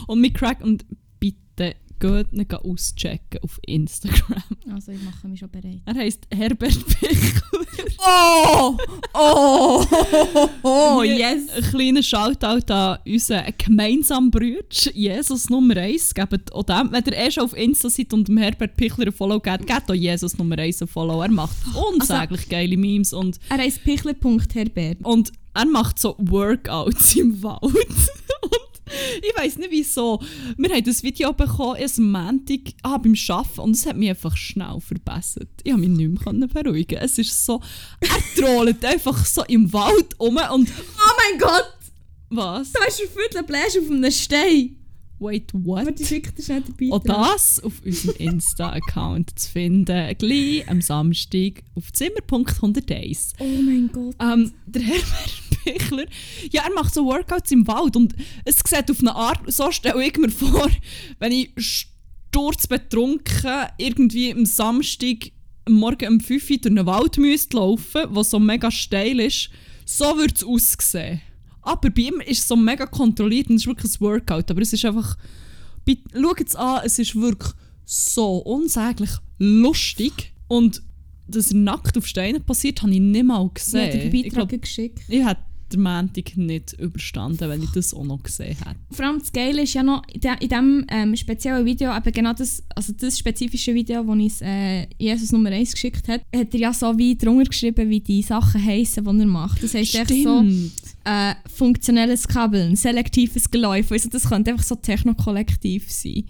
und mit Crack und bitte... Geht nicht auschecken auf Instagram. Also ich mache mich schon bereit. Er heisst Herbert Pichler. Oh! Oh! Oh! Oh! Yes! Ein kleiner Shoutout an unseren gemeinsamen Bruder, Jesus Nummer eins. Gebt auch dem, wenn ihr eh schon auf Insta seid und dem Herbert Pichler ein Follow gebt, gebt auch Jesus Nummer eins ein Follow. Er macht unsäglich also, geile Memes. Und er heisst Pichler.Herbert. Und er macht so Workouts im Wald. Ich weiss nicht wieso. Wir haben das Video bekommen, erst am Montag ah, beim Arbeiten und es hat mich einfach schnell verbessert. Ich konnte mich nicht mehr beruhigen. Es ist so, er trollt einfach so im Wald rum und... Oh mein Gott! Was? Du hast ein Viertelbläsch auf einem Stein. Wait, what? Aber die schickt dir schnell dabei. Und das auf unserem Insta-Account zu finden. Gleich am Samstag auf zimmer Punkt hunderteins. Oh mein Gott. Ähm, der Herbert Pichler, ja, er macht so Workouts im Wald und es sieht auf eine Art, so stelle ich mir vor, wenn ich sturzbetrunken irgendwie am Samstag morgen um fünf Uhr durch einen Wald müsste laufen, der so mega steil ist, so würde es aussehen. Aber bei ihm ist es so mega kontrolliert und es ist wirklich ein Workout. Aber es ist einfach... Schaut es an, es ist wirklich so unsäglich lustig. Und dass er nackt auf Steinen passiert, habe ich nicht mal gesehen. Ich habe den Beitrag glaub, geschickt. Ich hätte den Montag nicht überstanden, wenn ich das auch noch gesehen hätte. Vor allem das Geile ist ja noch, in diesem ähm, speziellen Video, aber genau das, also das spezifische Video, das uns äh, Jesus Nummer eins geschickt hat, hat er ja so wie drunter geschrieben, wie die Sachen heissen, die er macht. Das heisst echt so... Äh, funktionelles Kabeln, selektives Geläufe, also das könnte einfach so techno-kollektiv sein.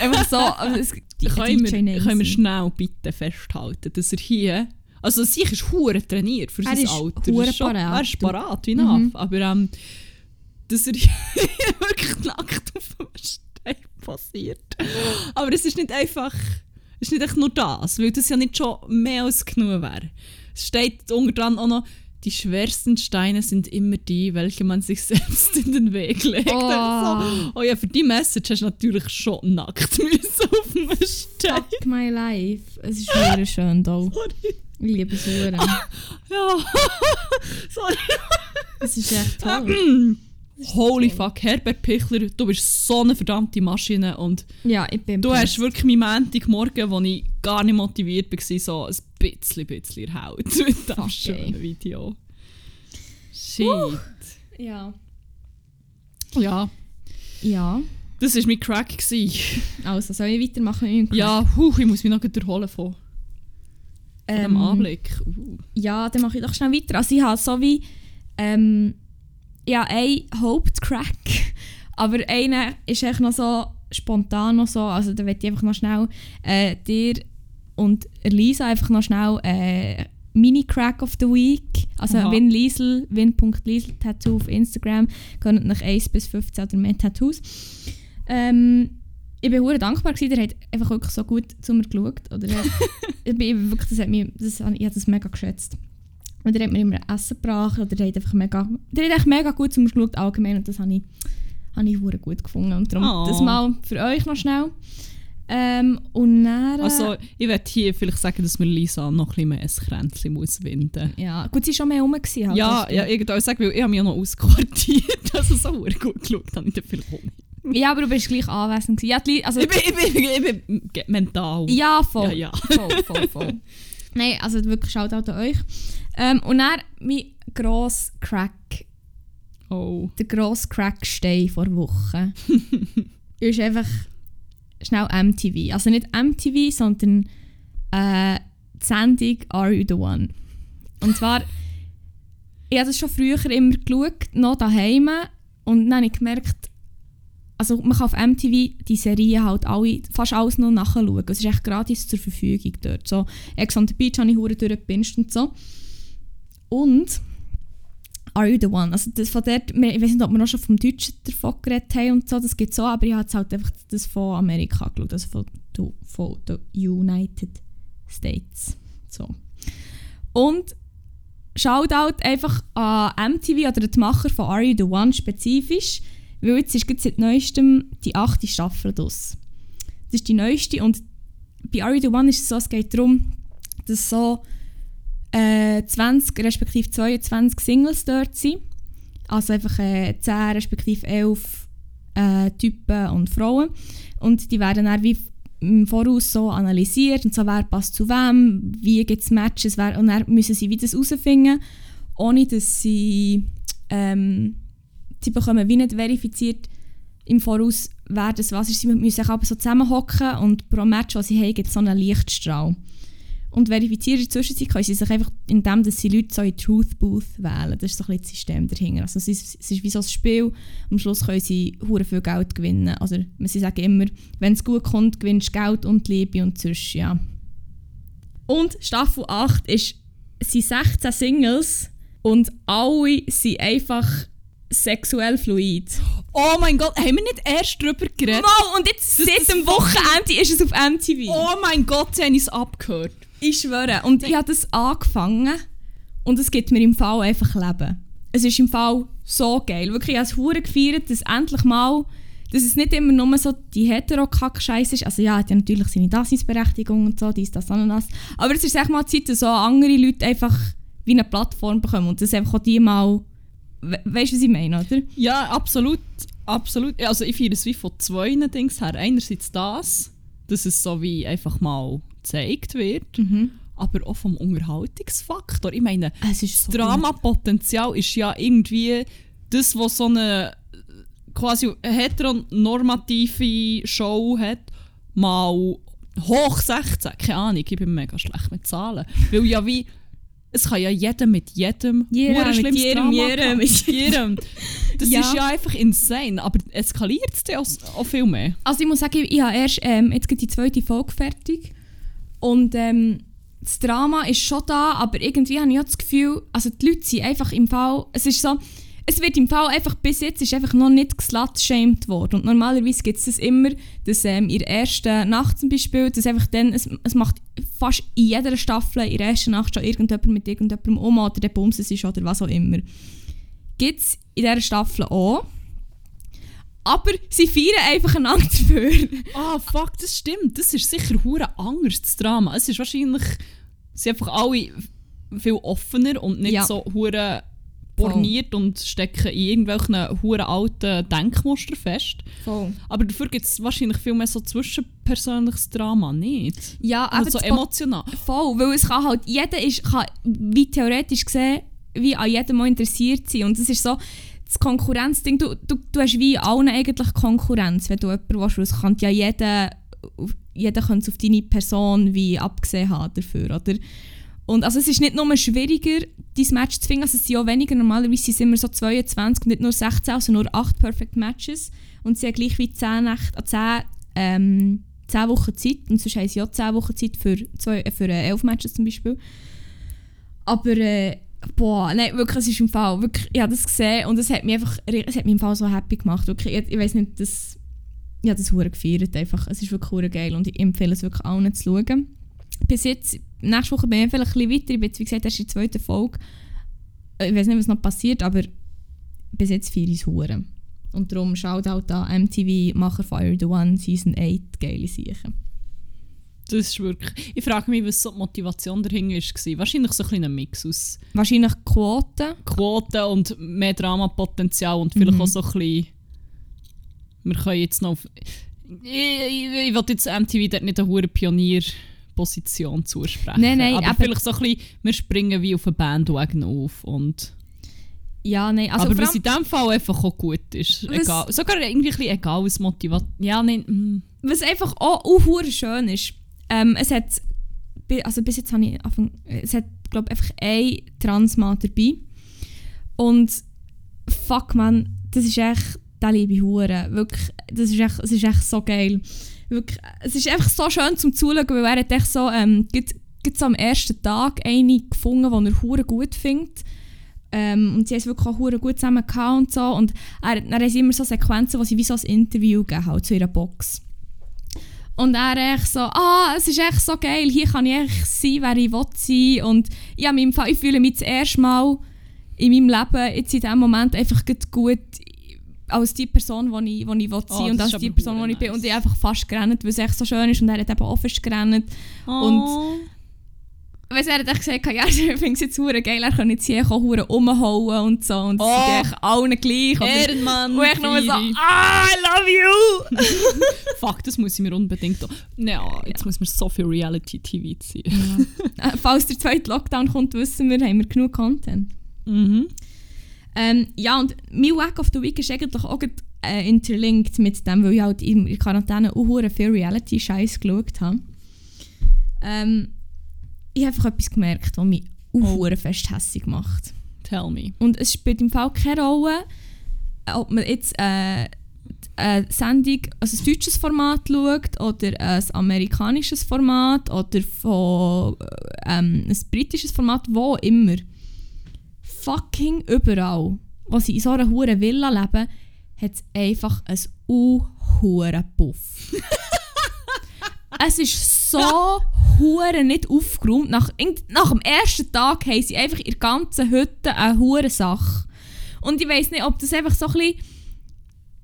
Einfach so, es, die, können, wir, können wir schnell bitte festhalten, dass er hier, also sich ist hure trainiert für er sein Alter. Er ist schon, parat. Er ist parat, wie nach, mhm. aber ähm, dass er hier wirklich nackt auf dem Stein passiert. Aber es ist nicht einfach, es ist nicht einfach nur das, weil das ja nicht schon mehr als genug wäre. Es steht unter dran auch noch, die schwersten Steine sind immer die, welche man sich selbst in den Weg legt. Oh, also, oh ja, für die Message hast du natürlich schon nackt müssen auf dem Stein. Fuck my life. Es ist sehr schön da. Sorry. Ich liebe es sehr. Ah, ja. Sorry. Es ist echt toll. Ist Holy toll. Fuck, Herbert Pichler, du bist so eine verdammte Maschine. Und ja, ich bin du pissed. Hast wirklich meinen Montagmorgen, wo ich gar nicht motiviert war, so ein bisschen, bisschen erhaut mit diesem schönen Video. Shit. Uh, ja. Ja. Ja. Das war mein Crack. Also, soll ich weitermachen mit meinem Crack? Ja, huch, ich muss mich noch erholen von, von ähm, diesem Anblick. Uh. Ja, dann mache ich doch schnell weiter. Also ich habe so wie... Ähm, ja, ein Hauptcrack, aber einer ist echt noch so spontan noch so, also da möchte ich einfach noch schnell äh, dir und Lisa einfach noch schnell äh, Mini-Crack of the Week, also Aha. Win Liesel, win.liesel-Tattoo auf Instagram, könnt nach eins bis fünfzehn oder mehr Tattoos. Ähm, ich bin sehr dankbar gewesen, der hat einfach wirklich so gut zu mir geschaut, oder ich bin wirklich, das hat mich, das, ich habe das mega geschätzt. Und er hat mir immer Essen gebracht oder er hat einfach mega, der hat echt mega gut zu mir geschaut allgemein und das habe ich, habe ich verdammt gut gefunden. Und darum oh. das mal für euch noch schnell. Ähm, und dann, also ich würde hier vielleicht sagen, dass mir Lisa noch ein bisschen mehr ein Kränzchen muss winden. Ja, gut, sie war schon mehr rum. Gewesen, halt, ja, ja, ich würde sagen, weil ich habe mich ja noch ausquartiert, also so verdammt gut geschaut habe ich dafür gefunden. Ja, aber du warst gleich anwesend. Ja, die, also, ich, bin, ich, bin, ich bin mental. Ja, voll. Ja, ja. Voll, voll, voll. Nein, also wirklich schaut auch an euch. Ähm, und dann mein grosser Crack. Oh. Der grosse Crack-Stein vor Wochen. Ist einfach schnell M T V. Also nicht M T V, sondern äh, die Sendung Are You The One. Und zwar, ich habe das schon früher immer geschaut, noch daheim. Und dann habe ich gemerkt, also man kann auf M T V die Serien halt alle, fast alles noch nachschauen. Es ist echt gratis zur Verfügung dort. So, Ex on the Beach habe ich verdammt durchgepinscht und so. Und Are You The One? Also das von dort, ich weiß nicht, ob wir noch schon vom Deutschen davon geredet haben und so, das gibt es so, aber ich habe halt einfach das von Amerika geschaut, also von den von United States. So. Und Shoutout einfach an M T V oder die Macher von Are You The One spezifisch. Weil jetzt ist seit neuestem die achte Staffel draus. Das ist die neueste und bei Are You The One ist es so, es geht darum, dass so äh, zwanzig respektive zweiundzwanzig Singles dort sind. Also einfach äh, zehn respektive elf äh, Typen und Frauen. Und die werden dann wie im Voraus so analysiert und so, wer passt zu wem, wie gibt es Matches, wer, und dann müssen sie wie das herausfinden, ohne dass sie... Ähm, sie bekommen wie nicht verifiziert im Voraus, wer das was ist. Sie müssen sich aber so zusammenhocken und pro Match, was sie haben, gibt es so einen Lichtstrahl. Und verifizieren in der Zwischenzeit können sie sich einfach, indem dass sie Leute so in Truth Booth wählen. Das ist so ein bisschen das System dahinter. Also es ist, es ist wie so ein Spiel. Am Schluss können sie hure viel Geld gewinnen. Also sie sagen immer, wenn es gut kommt, gewinnst du Geld und Liebe und sonst, ja. Und Staffel acht ist, sind sechzehn Singles und alle sind einfach... sexuell fluid. Oh mein Gott, haben wir nicht erst drüber geredet? Wow, und jetzt das, seit dem Wochenende ist es auf M T V. Oh mein Gott, sie haben es abgehört. Ich schwöre. Und ich habe das angefangen und es gibt mir im Fall einfach Leben. Es ist im Fall so geil. Wirklich, ich habe es hure gefeiert, dass endlich mal, dass es nicht immer nur so die Hetero-Kack-Scheiße ist. Also ja, hat ja natürlich seine Daseinsberechtigung und so, dies, das, ananas. Aber es ist echt mal Zeit, dass so andere Leute einfach wie eine Plattform bekommen und dass einfach auch die mal We- weißt du, was ich meine, oder? Ja, absolut. absolut. Also ich feiere es wie von zwei Dings her. Einerseits das, dass es so wie einfach mal gezeigt wird, mhm. aber auch vom Unterhaltungsfaktor. Ich meine, es ist so das Dramapotenzial ist ja irgendwie das, was so eine quasi heteronormative Show hat, mal hoch sechzehn. Keine Ahnung, ich bin mega schlecht mit Zahlen. Weil ja wie... Es kann ja jeder mit jedem yeah, mit jedem, jedem, mit jedem. Das ja. ist ja einfach insane, aber eskaliert es dann auch, auch viel mehr. Also ich muss sagen, ich, ich habe erst ähm, jetzt die zweite Folge fertig und ähm, das Drama ist schon da, aber irgendwie habe ich auch das Gefühl, also die Leute sind einfach im Fall, es ist so, es wird im Fall einfach bis jetzt ist einfach noch nicht geslut-shamed worden. Und normalerweise gibt es das immer, dass ähm, in der ersten Nacht zum Beispiel, dass einfach dann, es, es macht fast in jeder Staffel in der ersten Nacht schon irgendjemand mit irgendjemandem um oder der Bumses ist oder was auch immer. Gibt es in dieser Staffel auch. Aber sie feiern einfach einander dafür. Ah, oh, fuck, das stimmt. Das ist sicher hure anders, das Drama. Es ist wahrscheinlich, sie einfach alle viel offener und nicht ja. so hure... borniert oh. und stecken in irgendwelchen huren alten Denkmustern fest. Oh. Aber dafür gibt es wahrscheinlich viel mehr so zwischenpersönliches Drama, nicht? Ja, aber so emotional. Voll, weil es kann halt, jeder ist, kann, wie theoretisch gesehen, wie an jedem mal interessiert sein. Und es ist so, das Konkurrenzding, du, du, du hast wie allen eigentlich Konkurrenz, wenn du jemanden willst, weil es kann ja jeder, jeder könnte es auf deine Person wie abgesehen haben dafür, oder? Und also es ist nicht nur schwieriger, dieses Match zu finden, also es sind auch weniger, normalerweise sind es immer so zweiundzwanzig und nicht nur sechzehn, also nur acht Perfect Matches. Und sie haben gleich wie zehn, Nächte, zehn, ähm, zehn Wochen Zeit, und sonst haben sie auch zehn Wochen Zeit für, zwei, für äh, elf Matches zum Beispiel. Aber, äh, boah, nein, wirklich, es ist im Fall, wirklich, ich habe das gesehen und es hat mich einfach, es hat mich im Fall so happy gemacht, wirklich, ich, ich weiss nicht, das, ich habe das verdammt gefeiert einfach, es ist wirklich verdammt geil und ich empfehle es wirklich allen zu schauen. Bis jetzt, nächste Woche bin ich vielleicht ein bisschen weiter, ich bin jetzt, wie gesagt, erst in der zweiten Folge. Ich weiß nicht, was noch passiert, aber bis jetzt feiere ich es verdammt. Und darum Shoutout an M T V, Macher von Are You The One, Season acht, geile Sachen. Das ist wirklich... Ich frage mich, was so die Motivation dahinter war. Wahrscheinlich so ein kleiner Mix aus... Wahrscheinlich Quoten. Quoten und mehr Dramapotenzial und vielleicht mhm. auch so ein bisschen... Wir können jetzt noch... Auf, ich ich, ich will jetzt M T V dort nicht ein verdammt Pionier... Position zusprechen. Nein, nein, aber, aber vielleicht so ein bisschen, wir springen wie auf eine Bandwagon auf und... Ja, nein, also... Aber was in diesem Fall einfach auch gut ist. Egal, sogar irgendwie ein bisschen egal, was Motivation... Ja, nein... Mm. Was einfach auch unhuere schön ist. Ähm, es hat... Also bis jetzt habe ich... Anfang, es hat, glaube ich, einfach ein Transmann dabei. Und... Fuck, man, das ist echt... Da liebe ich Huren. Wirklich, das ist echt, das ist echt so geil. Wirklich, es ist einfach so schön zum Zuschauen, weil er hat echt so, ähm, gibt, gibt so am ersten Tag eine gefunden, die er verdammt gut findet. Ähm, und sie haben es wirklich auch verdammt gut zusammen gehabt und so. Und er, er hat immer so Sequenzen, wo sie wie so ein Interview gegeben haben, zu ihrer Box. Und er echt so, ah, es ist echt so geil, hier kann ich echt sein, wer ich will sein. Und ja, in meinem Fall, ich fühle mich das erste Mal in meinem Leben jetzt in diesem Moment einfach gut als die Person, die ich, ich will sein oh, und als die Person, die ich bin. Nice. Und ich einfach fast gerannt, weil es echt so schön ist. Und er hat eben auch fast gerannt. Oh. Und weiss, er hat echt gesagt, ja, ich finde es jetzt verdammt geil, er kann jetzt hier auch verdammt rumhauen und so. Und es oh. sind echt allen gleich. Ehrenmann! Und ich nur so, ah, I love you! Fuck, das muss ich mir unbedingt... Naja, jetzt ja. muss man so viel Reality-T V ziehen. Ja. Falls der zweite Lockdown kommt, wissen wir, haben wir genug Content. Mhm. Ähm, ja, und mein Wack of the Week ist eigentlich auch äh, interlinked mit dem, weil ich halt in der Quarantäne auch viel Reality-Scheiß geschaut habe. Ähm, ich habe einfach etwas gemerkt, das mich auch fest hässig macht. Tell me. Und es spielt im Fall keine Rolle, ob man jetzt äh, eine Sendung, also ein deutsches Format schaut oder ein amerikanisches Format oder von, ähm, ein britisches Format, wo immer. Fucking überall, wo sie in so einer huren Villa leben, hat es einfach einen unhuren Puff. Es ist so huren nicht aufgeräumt. Nach, nach dem ersten Tag haben sie einfach in der ganzen Hütte eine huren Sache. Und ich weiss nicht, ob das einfach so ein bisschen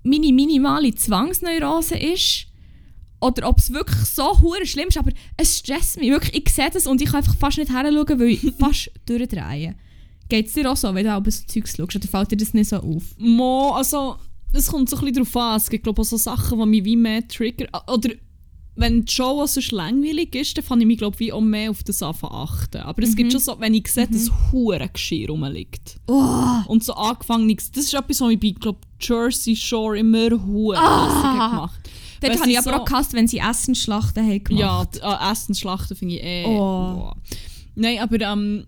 meine minimale Zwangsneurose ist oder ob es wirklich so huren schlimm ist, aber es stresst mich wirklich. Ich sehe das und ich kann einfach fast nicht hinschauen, weil ich fast durchdrehe. Geht es dir auch so, wenn du auch so Zeugs schaust? Oder fällt dir das nicht so auf? Mo, also, es kommt so ein bisschen darauf an. Es gibt, glaube ich, so Sachen, die mich wie mehr triggern. Oder wenn die Show so langweilig ist, dann kann ich mich, glaube ich, auch mehr auf das Sachen achten. Aber es mhm. gibt schon so, wenn ich sehe, mhm. dass Hurengeschirr rumliegt. Oh. Und so angefangen nichts. Das ist etwas, was ich bei, glaube Jersey Shore immer Huren ah. gemacht habe. Dort habe ich aber so auch gehasst, wenn sie Essensschlachten haben gemacht. Ja, äh, Essensschlachten finde ich eh... Oh. Oh. Nein, aber ähm,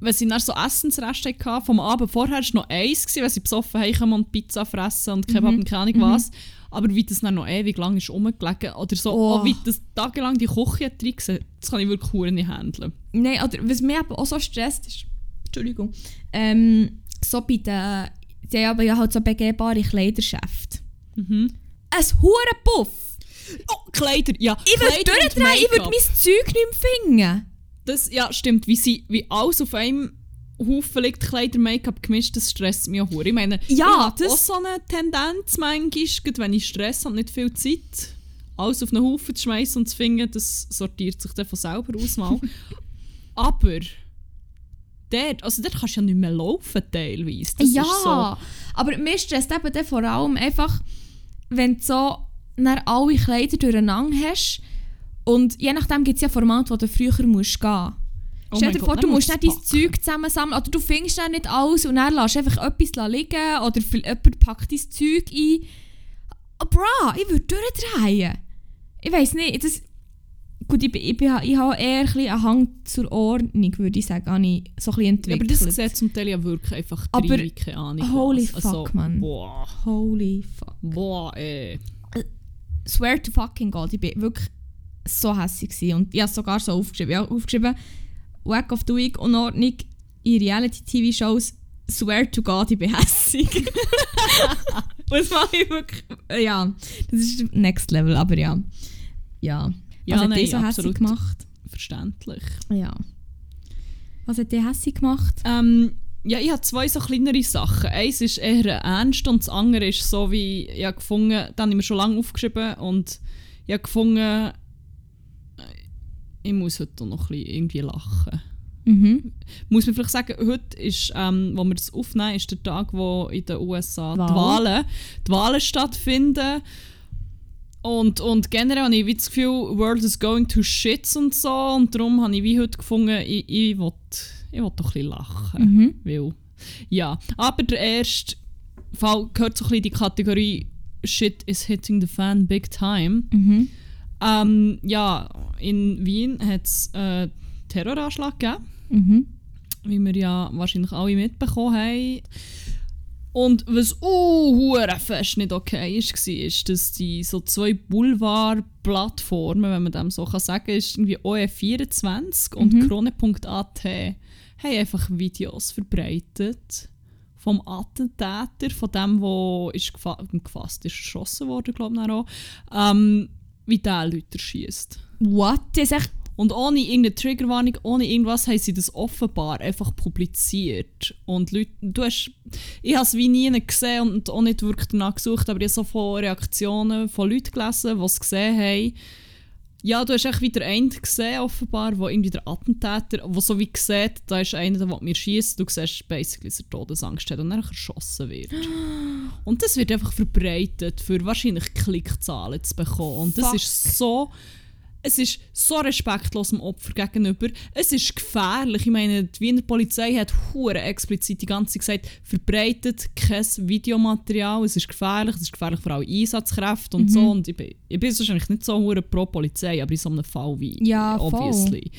wenn sie dann so Essensreste hatten, vom Abend vorher war es noch eins, weil sie besoffen haben und Pizza fressen und Kebab mhm. und keine Ahnung was. Mhm. Aber wie das dann noch ewig lang ist rumgelegen oder so, oh. auch wie das tagelang die Küche drin war, das kann ich wirklich verdammt nicht handeln. Nein, oder was mich aber auch so stresst ist, Entschuldigung, ähm, so bei den... Die haben aber ja halt so begehbare Kleiderschäfte. Mhm. Ein Hurenpuff! Oh, Kleider, ja. Ich würde durchdrehen, ich würde mein Zeug nicht mehr finden. Das, ja, stimmt. Wie, sie, wie alles auf einem Haufen liegt, Kleider, Make-up gemischt, das stresst mich auch. Ich meine, ja, ich habe auch so eine Tendenz manchmal, wenn ich Stress habe und nicht viel Zeit, alles auf einen Haufen zu schmeißen und zu finden, das sortiert sich dann von selber aus mal. Aber... Dort, also dort kannst du ja nicht mehr laufen teilweise. Das ja, ist so. Aber mir stresst eben dann vor allem einfach, wenn du so nach alle Kleider durcheinander hast und je nachdem gibt es ja Formate, wo du früher musst gehen. Oh stell dir vor, Gott, du musst nicht dein Zeug zusammensammeln oder du findest dann nicht alles und dann lässt du einfach etwas liegen oder jemand packt dein Zeug ein. Oh, bra, ich würde durchdrehen. Ich weiss nicht, das... Gut, ich, ich, ich, ich habe eher einen Hang zur Ordnung, würde ich sagen, habe ich so ein bisschen entwickelt. Ja, aber das sieht zum Teil ja wirklich einfach drei, keine Ahnung. Holy was. Fuck, also, man. Boah. Holy fuck. Boah, ey. Swear to fucking God, ich war wirklich so hässig gewesen. Und ich habe es sogar so aufgeschrieben. Ich habe aufgeschrieben, Wack of the Week, Unordnung, in Reality-T V-Shows, Swear to God, ich bin hässig. Das mache ich wirklich, ja. Das ist Next Level, aber ja. Ja. Ja, was hat nein, dich so hässig gemacht? Verständlich. Ja. Was hat dich hässig gemacht? Ähm, ja, ich habe zwei so kleinere Sachen. Eins ist eher ernst und das andere ist so wie, ich habe gefunden, dann habe ich mir schon lange aufgeschrieben und ich habe gefunden, ich muss heute noch ein bisschen irgendwie lachen. Mhm. Muss man vielleicht sagen, heute ist, ähm, wo wir das aufnehmen, ist der Tag, wo in den U S A Wahl. die, Wahlen, die Wahlen stattfinden. Und, und generell habe ich wie das Gefühl, World is going to shit und so. Und darum habe ich wie heute gefunden, ich, ich will ich will doch ein bisschen lachen. Mhm. Weil, ja. Aber der erste Fall gehört so ein bisschen in die Kategorie Shit is hitting the fan big time. Mhm. Ähm, ja, in Wien hat es einen Terroranschlag gegeben. Mhm. Wie wir ja wahrscheinlich alle mitbekommen haben. Und was uh, fest nicht okay ist, war, ist, dass die so zwei Boulevard-Plattformen, wenn man dem so kann sagen, ist irgendwie O R vierundzwanzig mhm. und Krone Punkt A T haben einfach Videos verbreitet vom Attentäter, von dem, der ist gefa- gefasst ist, geschossen wurde, glaube ich, auch, ähm, wie der Leute schiesst. What? Das ist echt... Und ohne irgendeine Triggerwarnung, ohne irgendwas, haben sie das offenbar einfach publiziert. Und Leute, du hast, ich habe es wie nie gesehen und auch nicht wirklich danach gesucht, aber ich habe so von Reaktionen von Leuten gelesen, die es gesehen haben. Ja, du hast echt wieder einen gesehen, offenbar, wo irgendwie der Attentäter, der so wie sieht, da ist einer, der mir schießt, du siehst basically, dass er Todesangst hat und dann erschossen wird. Und das wird einfach verbreitet, für wahrscheinlich Klickzahlen zu bekommen. Und das Fuck. ist so... Es ist so respektlos dem Opfer gegenüber. Es ist gefährlich. Ich meine, die Wiener Polizei hat hure explizit die ganze Zeit gesagt, verbreitet kein Videomaterial. Es ist gefährlich. Es ist gefährlich für alle Einsatzkräfte und mhm. so. Und ich bin, ich bin wahrscheinlich nicht so hure pro Polizei, aber in so einem Fall wie ja, obviously.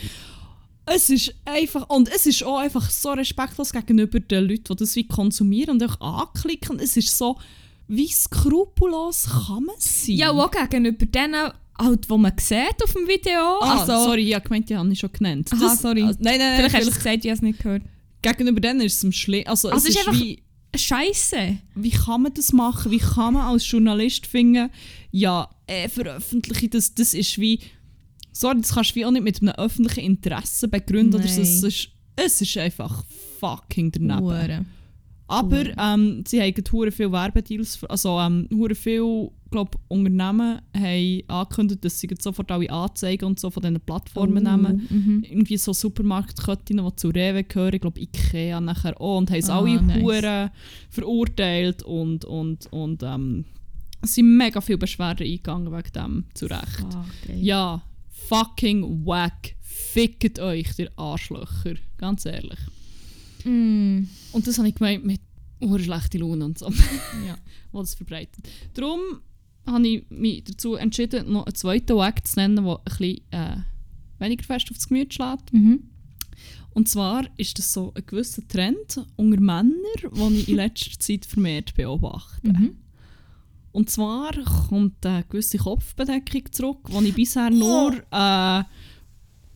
Voll. Es ist einfach und es ist auch einfach so respektlos gegenüber den Leuten, die das wie konsumieren und auch anklicken. Es ist so, wie skrupulos kann man sein? Ja, auch gegenüber denen. Halt, wo man sieht auf dem Video. Ah, also, sorry, ja, ich meinte, ich habe ihn schon genannt. Aha, das, sorry. Also, nein, nein, nein. Vielleicht hast du es gesagt, ich habe es nicht gehört. Gegenüber denen ist es am schlimm. Also, also es ist, ist einfach wie Scheiße. Wie kann man das machen? Wie kann man als Journalist finden, ja, äh, veröffentliche das, das ist wie... Sorry, das kannst du wie auch nicht mit einem öffentlichen Interesse begründen. Nein. Oder so, es, ist, es ist einfach fucking daneben. Uere. Aber ähm, sie haben sehr viele Werbedeals, also ähm, sehr viele glaub, Unternehmen haben angekündigt, dass sie sofort alle Anzeigen und so von diesen Plattformen oh, nehmen. Mhm. Irgendwie so Supermarktketten, die zu Rewe gehören, ich glaube Ikea nachher auch, und haben es ah, alle nice. Huren verurteilt und, und, und ähm, es sind mega viele Beschwerden eingegangen wegen dem, zu Recht. Ah, okay. Ja, fucking wack, fickt euch, ihr Arschlöcher, ganz ehrlich. Mm. Und das habe ich gemeint mit hoher schlechte Laune und so, ja. Wo das verbreitet. Darum habe ich mich dazu entschieden, noch einen zweiten Weg zu nennen, der ein bisschen äh, weniger fest aufs Gemüt schlägt. Mhm. Und zwar ist das so ein gewisser Trend unter Männern, den ich in letzter Zeit vermehrt beobachte. Mhm. Und zwar kommt eine gewisse Kopfbedeckung zurück, die ich bisher nur äh,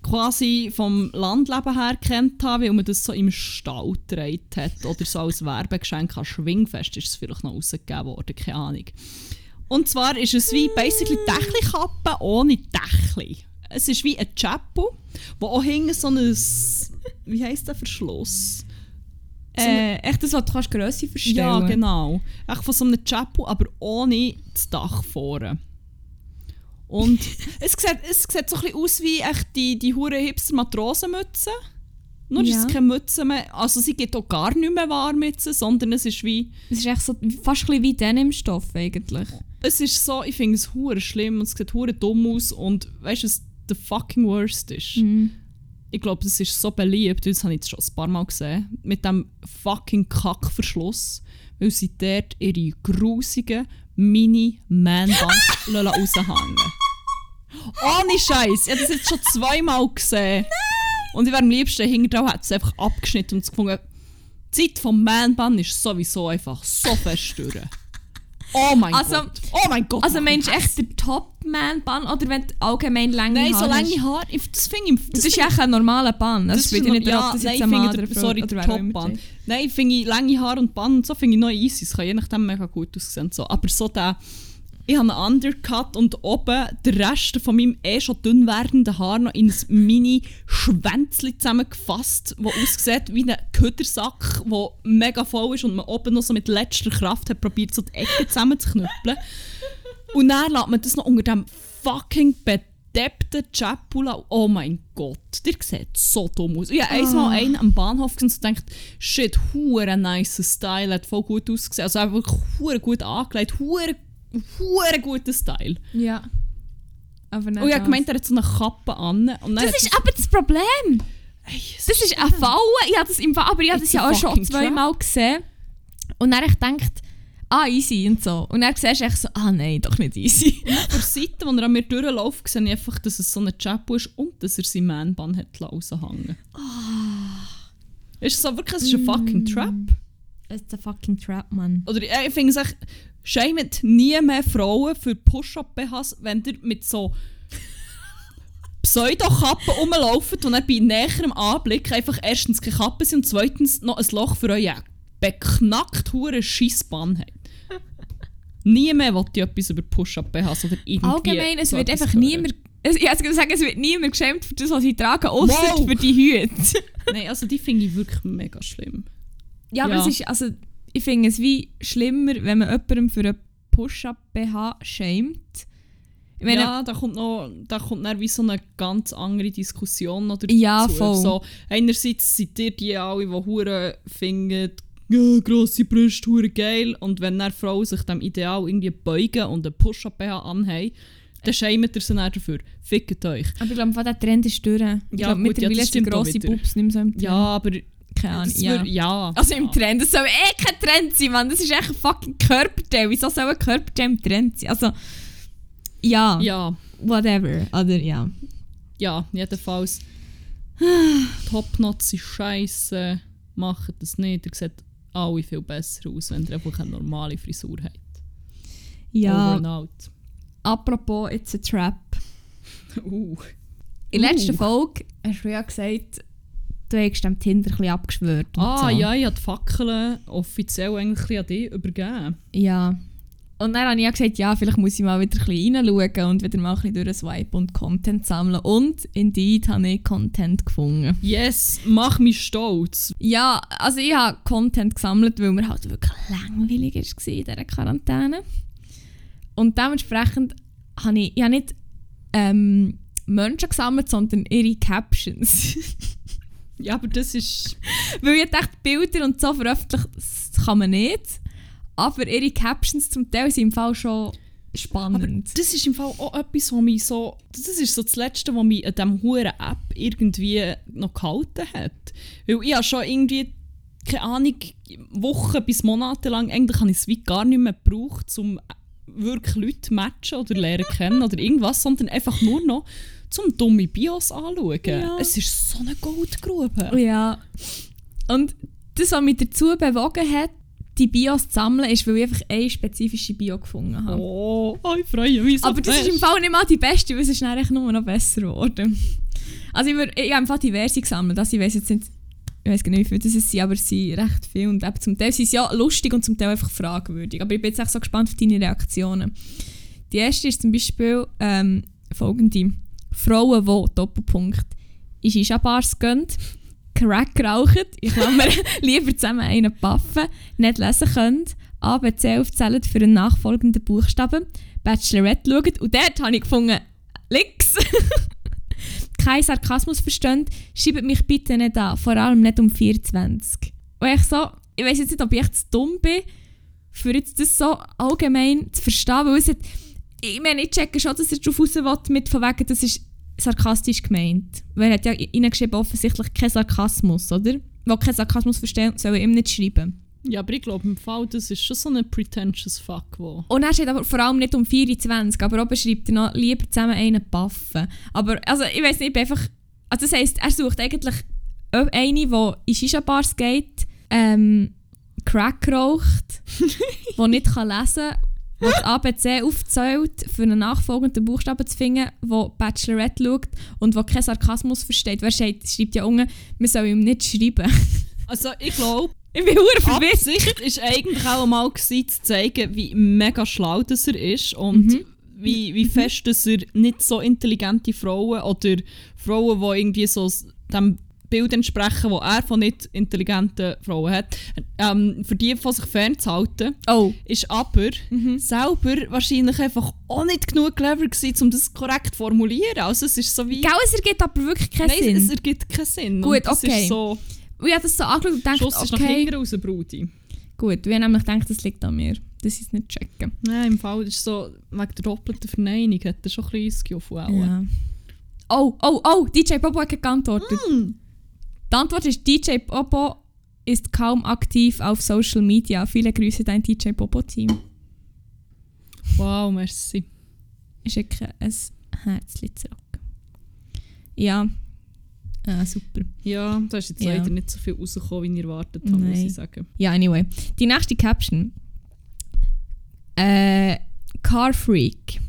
quasi vom Landleben her kennt habe, weil man das so im Stall gedreht hat oder so als Werbegeschenk an Schwingfest ist es vielleicht noch rausgegeben worden, keine Ahnung. Und zwar ist es wie basically Dächlikappe ohne Dächli. Es ist wie ein Chapeau, wo auch hinten so ein, wie heisst der Verschluss? So äh, echt, das, was du Grösse verstellen. Ja, genau. Echt von so einem Chapeau, aber ohne das Dach vorne. Und es sieht, es sieht so ein bisschen aus wie echt die, die hure hipster Matrosenmütze. Nur ja. Ist es keine Mütze mehr. Also sie geht auch gar nicht mehr warm mit, sondern es ist wie... Es ist echt so, fast ein bisschen wie Denim-Stoff eigentlich. Es ist so, ich finde es hure schlimm und es sieht hure dumm aus. Und weißt du, es the fucking worst ist. Mhm. Ich glaube, es ist so beliebt, das habe ich jetzt schon ein paar Mal gesehen, mit diesem fucking Kackverschluss, weil sie dort ihre grusigen Mini-Man-Bands raushängen. Ohne Scheiß! Ich habe das jetzt schon zweimal gesehen. Nein. Und ich wäre am liebsten hinterher, hätte es einfach abgeschnitten und gefunden, die Zeit vom Man-Band ist sowieso einfach so verstören. Oh mein also, Gott! Oh mein Gott! Also meinst du echt den Top-Man-Bann oder wenn du allgemein lange Haare? Nein, so lange Haare, das finde ich... Das, das ist ja ein normaler Bann, das bin ich nicht ja, drauf, das nein, jetzt eine andere Frau sorry, oder Top-Bann. Nein, finde ich lange Haare und Bann und so finde ich noch easy, es kann je nachdem mega gut aussehen. So. Aber so der... Ich habe einen Undercut und oben den Rest von meinem eh schon dünn werdenden Haar noch in ein Mini-Schwänzchen zusammengefasst, das aussieht wie ein Ködersack, der mega voll ist und man oben noch so mit letzter Kraft hat probiert, so die Ecken zusammenzuknüppeln. Und dann lässt man das noch unter diesem fucking bedeppten Chapula. Oh mein Gott, der sieht so dumm aus. Ich habe einmal einen am Bahnhof gesehen und dachte, shit, huere nice Style, hat voll gut ausgesehen. Also wirklich huere gut angelegt, huere Huere guter Style. Ja. Aber nicht. Und ich habe gemeint, er hat so eine Kappe an. Und das ist aber das Problem! Ey, das ist, ist ein Falle. Ich habe das im Fall, aber ich habe das ja auch schon zweimal gesehen. Und dann ich denkt, ah, easy und so. Und dann siehst du echt so, ah nein, doch nicht easy. Und auf der Seite, als er an mir durchläuft, sehe ich einfach, dass es so ein Chapeau ist und dass er seinen Man-Bann hat raushängen. Oh. Ist so wirklich, es ist ein mm. fucking Trap. Es ist ein fucking Trap, Mann. Oder äh, ich finde es echt... Schämt nie mehr Frauen für Push-Up-B Hs, wenn ihr mit so Pseudo-Kappen rumlauft und dann bei näherem Anblick einfach erstens keine Kappen sind und zweitens noch ein Loch für euren beknackt huren Scheissbann habt. Nie mehr wollt ihr etwas über Push-Up-B Hs oder irgendwie. Allgemein, es so wird einfach niemand. Ich würde sagen, es wird niemand geschämt für das, was sie tragen, außer wow. für die Hüte. Nein, also die finde ich wirklich mega schlimm. Ja, ja. Aber es ist. Also, ich finde es wie schlimmer, wenn man jemandem für einen Push-Up-B H schämt. Ich meine, ja, da kommt, noch, da kommt dann wie so eine ganz andere Diskussion noch dazu. Ja, voll. So, einerseits sind ihr die alle, die Huren finden, ja, grosse Brüste, Huren geil. Und wenn dann Frauen sich dem Ideal irgendwie beugen und einen Push-Up-B H anhaben, dann schämt ihr sie dann dafür. Fickt euch. Aber ich glaube, der Trend ist durch. Ich ja, glaube, mittlerweile ja, sind grosse Bubs nicht mehr so im Trend. Ja, aber... Keine Ahnung, ja. Würde, ja. Also im Trend, das soll eh kein Trend sein, Mann. Das ist echt ein fucking Körperteil. Wieso soll ein Körperteil im Trend sein? Also, ja. Ja. Whatever. Oder ja. Ja, jedenfalls. Topknots sind scheisse. Macht das nicht. Ihr seht alle viel besser aus, wenn ihr einfach eine normale Frisur habt. Ja. Over and out. Apropos, it's a trap. uh. In der letzten uh. Folge hast du ja gesagt, du hast dem Tinder ein bisschen abgeschwört. Ah, so. Ja, ich habe die Fackeln offiziell eigentlich an dich übergeben. Ja. Und dann habe ich auch gesagt, ja, vielleicht muss ich mal wieder ein bisschen reinschauen und wieder mal ein bisschen durchswipen und Content sammeln. Und indeed habe ich Content gefunden. Yes, mach mich stolz. Ja, also ich habe Content gesammelt, weil mir halt wirklich langweilig war in dieser Quarantäne. Und dementsprechend habe ich, ich habe nicht ähm, Menschen gesammelt, sondern ihre Captions. Ja, aber das ist... Weil ich dachte, Bilder und so veröffentlichen kann man nicht. Aber ihre Captions zum Teil sind im Fall schon spannend. Aber das ist im Fall auch etwas, was mich so... Das ist so das Letzte, was mich an diesem huren App irgendwie noch gehalten hat. Weil ich habe schon irgendwie, keine Ahnung, Wochen bis Monate lang, eigentlich habe ich es wie gar nicht mehr gebraucht, um wirklich Leute matchen oder lernen kennen oder irgendwas, sondern einfach nur noch zum dumme Bios anschauen. Ja. Es ist so eine Goldgrube. Ja. Und das, was mich dazu bewogen hat, die Bios zu sammeln, ist, weil ich einfach eine spezifische Bio gefunden habe. Oh, oh, ich freue mich so. Aber das best. Ist im Fall nicht mal die beste, weil es ist eigentlich nur noch besser geworden. Also ich, würd, ich habe im Fall diverse gesammelt. Also ich weiß jetzt nicht, ich weiß genau, wie viele das sind, aber es sind recht viele. Und eben zum Teil sind sie ja lustig und zum Teil einfach fragwürdig. Aber ich bin jetzt auch so gespannt auf deine Reaktionen. Die erste ist zum Beispiel ähm, folgende. Frauen, die, Doppelpunkt, ist in Bars gehen, Crack geraucht, ich kann mir lieber zusammen einen puffen, nicht lesen können, A B C aufzählen für einen nachfolgenden Buchstaben, Bachelorette schauen und dort habe ich gefunden, links. Kein Sarkasmus verstehen, schreibt mich bitte nicht an, vor allem nicht um vierundzwanzig. Und ich so, ich weiss jetzt nicht, ob ich jetzt zu dumm bin, für jetzt das so allgemein zu verstehen, weil es hat, ich meine, ich checke schon, dass er drauf raus will, mit von wegen, das ist sarkastisch gemeint. Weil er hat ja reingeschrieben, offensichtlich kein Sarkasmus, oder? Wer keinen Sarkasmus versteht, soll ihm nicht schreiben. Ja, aber ich glaube, im Fall, das ist schon so ein pretentious Fuck. Wo. Und er steht aber vor allem nicht um vierundzwanzig, aber oben schreibt er noch, lieber zusammen einen puffen. Aber, also, ich weiss nicht, ich bin einfach... Also, das heisst, er sucht eigentlich eine, die in Shisha-Bars geht, ähm, Crack raucht, die nicht kann lesen kann, wo das A B C aufzählt, für einen nachfolgenden Buchstaben zu finden, der Bachelorette schaut und der keinen Sarkasmus versteht. Wer schreibt, schreibt ja unten, man soll ihm nicht schreiben. Also ich glaube, ich bin verwirrt. Absicht war eigentlich auch mal, zu zeigen, wie mega schlau das er ist und mhm. wie, wie fest dass er nicht so intelligente Frauen oder Frauen, die irgendwie so dem Bild entsprechen, das er von nicht intelligenten Frauen hat, ähm, für die von sich fernzuhalten, oh. ist aber mhm. selber wahrscheinlich einfach auch nicht genug clever gewesen, um das korrekt zu formulieren. Also es ist so wie... Gell, es ergibt aber wirklich keinen Nein, Sinn. Nein, es ergibt keinen Sinn. Gut, das okay. Ist so, ich habe das so angeschaut und dachte, okay... Schuss ist nach hinten raus, Brudi. Gut, wir haben nämlich gedacht, das liegt an mir. Das ist nicht checken. Nein, im Fall ist so, wegen der doppelten Verneinung hat er schon ein bisschen Skill von allen. Ja. Oh, oh, oh, D J Bobo hat geantwortet. Mm. Die Antwort ist, D J Bobo ist kaum aktiv auf Social Media. Viele Grüße dein D J Bobo-Team. Wow, merci. Ich schicke ein Herzchen zurück. Ja, ah, super. Ja, da ist jetzt ja. leider nicht so viel rausgekommen, wie ich erwartet habe, muss ich sagen. Ja, anyway. Die nächste Caption. Äh, Car Freak.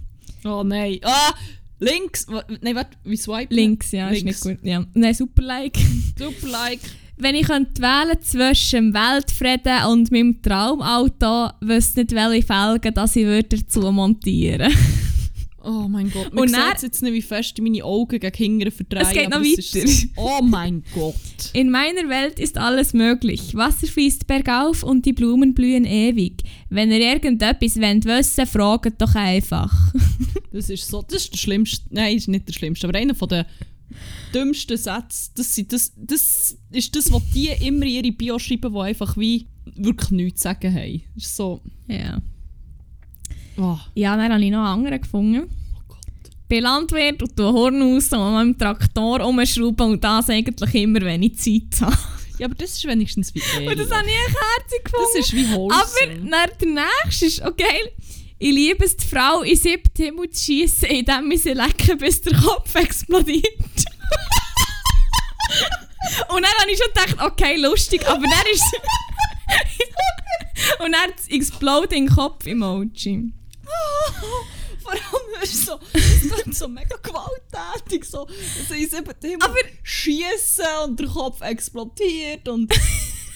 Oh nein. Ah! Links, nein, warte, wie swipen? Links, ja, Links. Ist nicht gut. Ja. Nein, super Like. Super Like. Wenn ich wählen könnte zwischen dem Weltfrieden und meinem Traumauto, wüsste nicht, welche Felgen dass ich würde dazu montieren würde. Oh mein Gott, man sieht jetzt nicht, wie fest meine Augen gegen hinten verdrehen. Es geht noch weiter. So, oh mein Gott. In meiner Welt ist alles möglich. Wasser fließt bergauf und die Blumen blühen ewig. Wenn ihr irgendetwas wollt wissen, fragt doch einfach. Das ist so, das ist der schlimmste, nein, ist nicht der schlimmste, aber einer von den dümmsten Sätzen. Das, das, das ist das, was die immer ihre Bio schreiben, die einfach wie wirklich nichts zu sagen haben. Das ist so... Yeah. Oh. Ja, dann habe ich noch einen anderen gefunden. Oh Gott. Ich bin Landwirt und tue Horn aus und an meinem Traktor rumschrauben und das eigentlich immer, wenn ich Zeit habe. Ja, aber das ist wenigstens wie ehrlich. Und das habe ich echt herzig gefunden. Das ist wie wholesome. Aber der nächste ist, okay, ich liebe es, die Frau in siebten Himmel zu schiessen, indem ich sie lecken, bis der Kopf explodiert. Und dann habe ich schon gedacht, okay, lustig, aber dann ist... Und dann das Exploding-Kopf-Emoji. Vor allem ist so, es so mega gewalttätig, so, so in sieben Themen schiessen und der Kopf explodiert und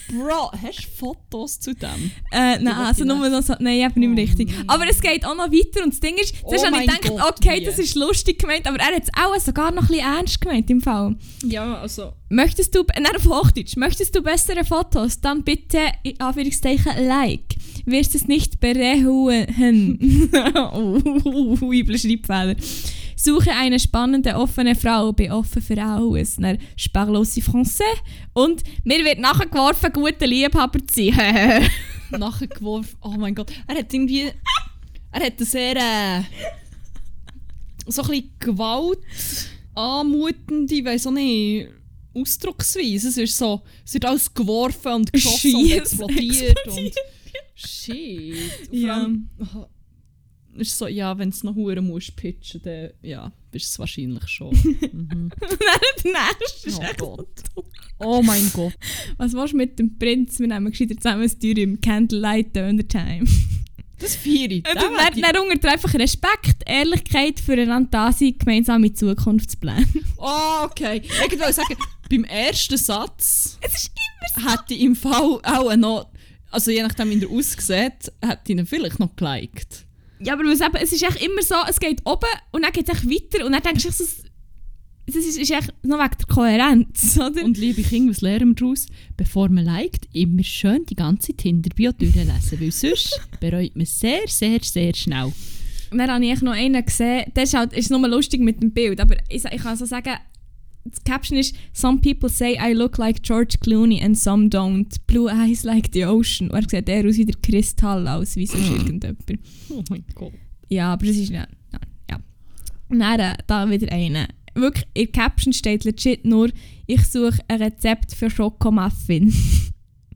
Bro, hast du Fotos zu dem? Äh, nein, also nur noch so, nein, eben nicht mehr richtig. Aber es geht auch noch weiter und das Ding ist, zuerst habe ich gedacht, okay, das ist lustig gemeint, aber er hat es auch sogar noch ein bisschen ernst gemeint im Fall. Ja, also. Möchtest du, nein, auf Hochdeutsch, möchtest du bessere Fotos, dann bitte, in Anführungszeichen, like. Wirst es nicht bereuen. Oh, üble Schreibfehler. Suche eine spannende, offene Frau, bin offen für alles. Dann parle aussi français und mir wird nachgeworfen, guter Liebhaber zu sein. Nachgeworfen, oh mein Gott. Er hat irgendwie, er hat eine sehr, äh, so ein bisschen Gewalt anmutende, ich weiss auch nicht, Ausdrucksweise. Es ist so, es wird alles geworfen und geschossen und explodiert. explodiert. Und, shit. Und ja. Ist so, ja, wenn es noch Huren musst pitchen, dann ja, bist du es wahrscheinlich schon. Mhm. Nein, das oh Gott. Oh mein Gott. Was willst du mit dem Prinz? Wir nehmen gescheiter zusammen ein Tür im Candlelight Döner Time. Das feiere ich. Und dann unter einfach Respekt, Ehrlichkeit füreinander da sein, gemeinsam mit Zukunftsplänen. Oh, okay. Ich wollte sagen, beim ersten Satz es ist immer so. Hätte ich im Fall auch noch, also je nachdem wie er aussieht, hätte ich ihn vielleicht noch geliked. Ja, aber eben, es ist echt immer so, es geht oben und dann geht es weiter und dann denkst du, das ist, ist echt noch wegen der Kohärenz, oder? Und liebe Kinder, was lernen wir daraus? Bevor man liked, immer schön die ganze Tinder-Bio durchlesen, weil sonst bereut man sehr, sehr, sehr schnell. Dann habe ich noch einen gesehen, der ist, halt, ist nur lustig mit dem Bild, aber ich, ich kann so sagen, das Caption ist «Some people say I look like George Clooney and some don't. Blue eyes like the ocean.» Oder sieht er aus wie der Kristall aus, wie so irgendjemand. Oh mein Gott. Ja, aber das ist nicht... Ja. Und dann, da wieder einer. Wirklich, in der Caption steht legit nur «Ich suche ein Rezept für Schokomuffin.»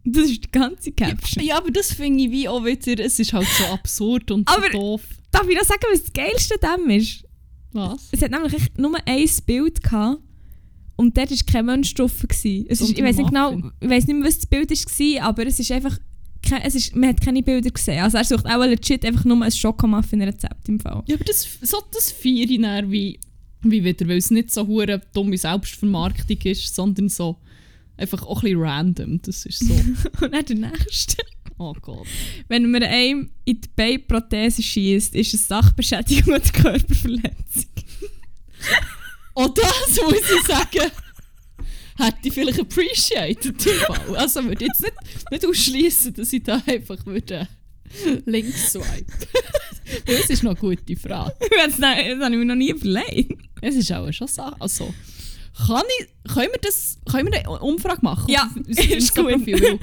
Das ist die ganze Caption. Ja, aber das finde ich wie auch wieder... Es ist halt so absurd und so doof. Darf ich noch sagen, was das Geilste dem ist? Was? Es hat nämlich echt nur ein Bild gehabt. Und dort war kein Mensch drauf. Es ist, ich weiss nicht genau, ich weiss nicht mehr, was das Bild war, aber es ist einfach, es ist, man hat keine Bilder gesehen. Also er sucht auch legit einfach nur ein Schokomuffin-Rezept im Fall. Ja, aber das, so das feiere ich dann wie, wie wieder, weil es nicht so hure dumme Selbstvermarktung ist, sondern so einfach auch ein bisschen random. Das ist so. Und dann der Nächste. Oh Gott. Wenn man einem in die Beinprothese schiesst, ist es Sachbeschädigung oder Körperverletzung. Oh, das muss ich sagen, hätte ich vielleicht appreciated. Also würde ich jetzt nicht, nicht ausschließen, dass ich da einfach würde links swipen. Das ist noch eine gute Frage. Das, das habe ich mir noch nie überlegt. Es ist auch schon Sache. Also, kann ich, können, wir das, können wir eine Umfrage machen? Ja, ist gut. Profil,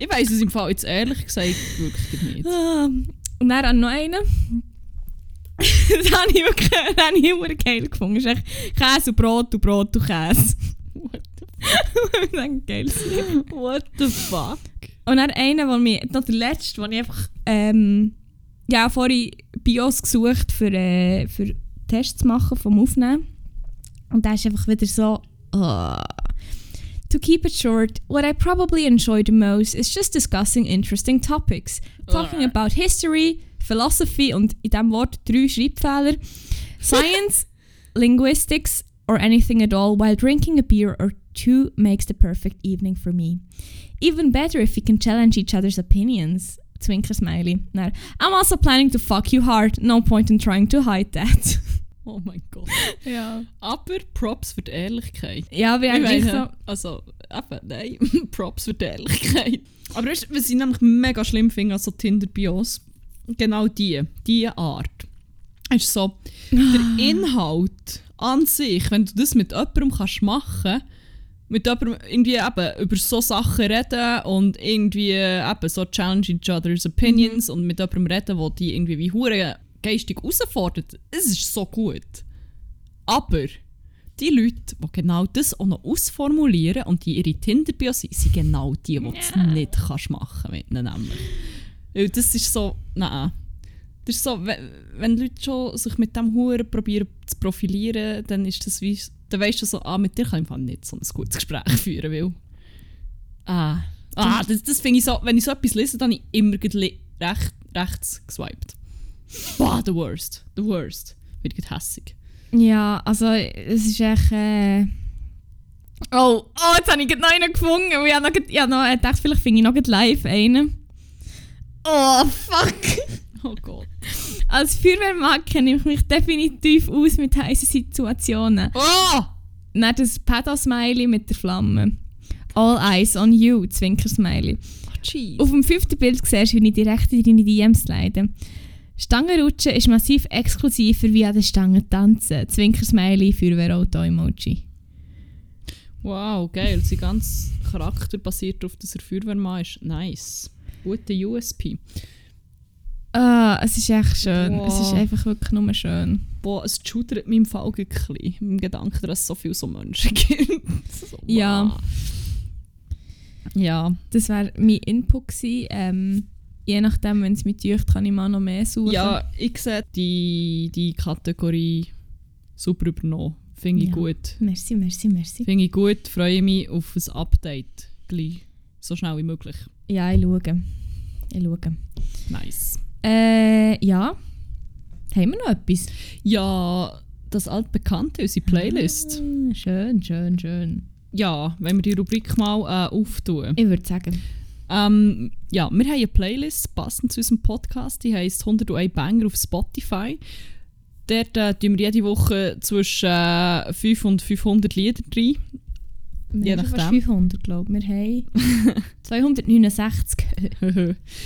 ich weiss es im Fall jetzt ehrlich gesagt wirklich nicht. Und dann an noch einen. Das habe ich wirklich hab immer geil gefunden. Es ist echt Käse und Brot und Brot und Käse. What the fuck? Geil. What the fuck? Und dann einer, der mich, noch der letzte, den ich einfach, ähm, ja, vorhin Bios gesucht für, äh, für Tests machen vom Aufnehmen. Und da ist einfach wieder so, uh. To keep it short, what I probably enjoy the most is just discussing interesting topics. Talking about history, philosophy und in diesem Wort drei Schreibfehler. Science, linguistics or anything at all while drinking a beer or two makes the perfect evening for me. Even better if we can challenge each other's opinions. Zwinker smiley. Now, I'm also planning to fuck you hard. No point in trying to hide that. Oh mein Gott. Ja. Aber Props für die Ehrlichkeit. Ja, wir eigentlich so. Also, eben, nein. Props für die Ehrlichkeit. Aber weißt, was ich nämlich mega schlimm finde an so Tinder-Bios, genau die, diese Art. Es ist so, der Inhalt an sich, wenn du das mit jemandem kannst machen, mit jemandem irgendwie eben über so Sachen reden und irgendwie eben so challenge each other's opinions mhm. und mit jemandem reden, der dich irgendwie wie hure geistig herausfordert, es ist so gut. Aber die Leute, die genau das auch noch ausformulieren und die ihre Tinder-Bio sind, sind genau die, die yeah. du nicht kannst machen mit ihnen nämlich. Das ist so, nein. Das ist so, wenn, wenn Leute schon sich mit dem Huren probieren zu profilieren, dann ist das wie, dann weisst du so, ah, mit dir kann ich nicht so ein gutes Gespräch führen, weil, ah, ah das, das finde ich so, wenn ich so etwas lese, dann habe ich immer gleich recht, rechts geswiped. Boah, the worst, the worst. Wird hässig. Ja, also, es ist echt, äh, Oh, oh, jetzt habe ich noch einen gefunden. Ich habe noch, ich habe noch gedacht, vielleicht finde ich noch live einen. Oh, fuck. Oh Gott. Als Feuerwehrmann kenne ich mich definitiv aus mit heißen Situationen. Oh! Nein, das Pedal-Smiley mit der Flamme. All eyes on you, Zwinker-Smiley. Oh, auf dem fünften Bild siehst du, wie ich direkt in deine D Ms leide. Stangenrutschen ist massiv exklusiver wie an den Stangen tanzen. Zwinker-Smiley, Feuerwehrauto-Emoji. Wow, geil. Sein ganzer Charakter basiert darauf, dass er Feuerwehrmann ist. Nice. Guter U S P. Ah, es ist echt schön. Boah. Es ist einfach wirklich nur schön. Boah, es schudert mich im Fall ein bisschen. Im Gedanken, dass es so viele so Menschen gibt. So, ja. Ja. Das wäre mein Input gewesen. Ähm, je nachdem, wenn es mich täuscht, kann ich mal noch mehr suchen. Ja, ich sehe die, die Kategorie super übernommen. Finde ich ja. gut. Merci, merci, merci. Finde ich gut. Freue mich auf ein Update. Gleich. So schnell wie möglich. Ja, ich schaue. Ich schaue. Nice. Äh, ja. Haben wir noch etwas? Ja, das altbekannte, unsere Playlist. Ah, schön, schön, schön. Ja, wenn wir die Rubrik mal äh, auftun. Ich würde sagen. Ähm, ja, wir haben eine Playlist, passend zu unserem Podcast. Die heisst hunderteins Banger auf Spotify. Dort äh, tun wir jede Woche zwischen äh, fünfhundert und fünfhundert Lieder rein. Wir haben fast fünfhundert, glaube ich. Wir haben zweihundertneunundsechzig.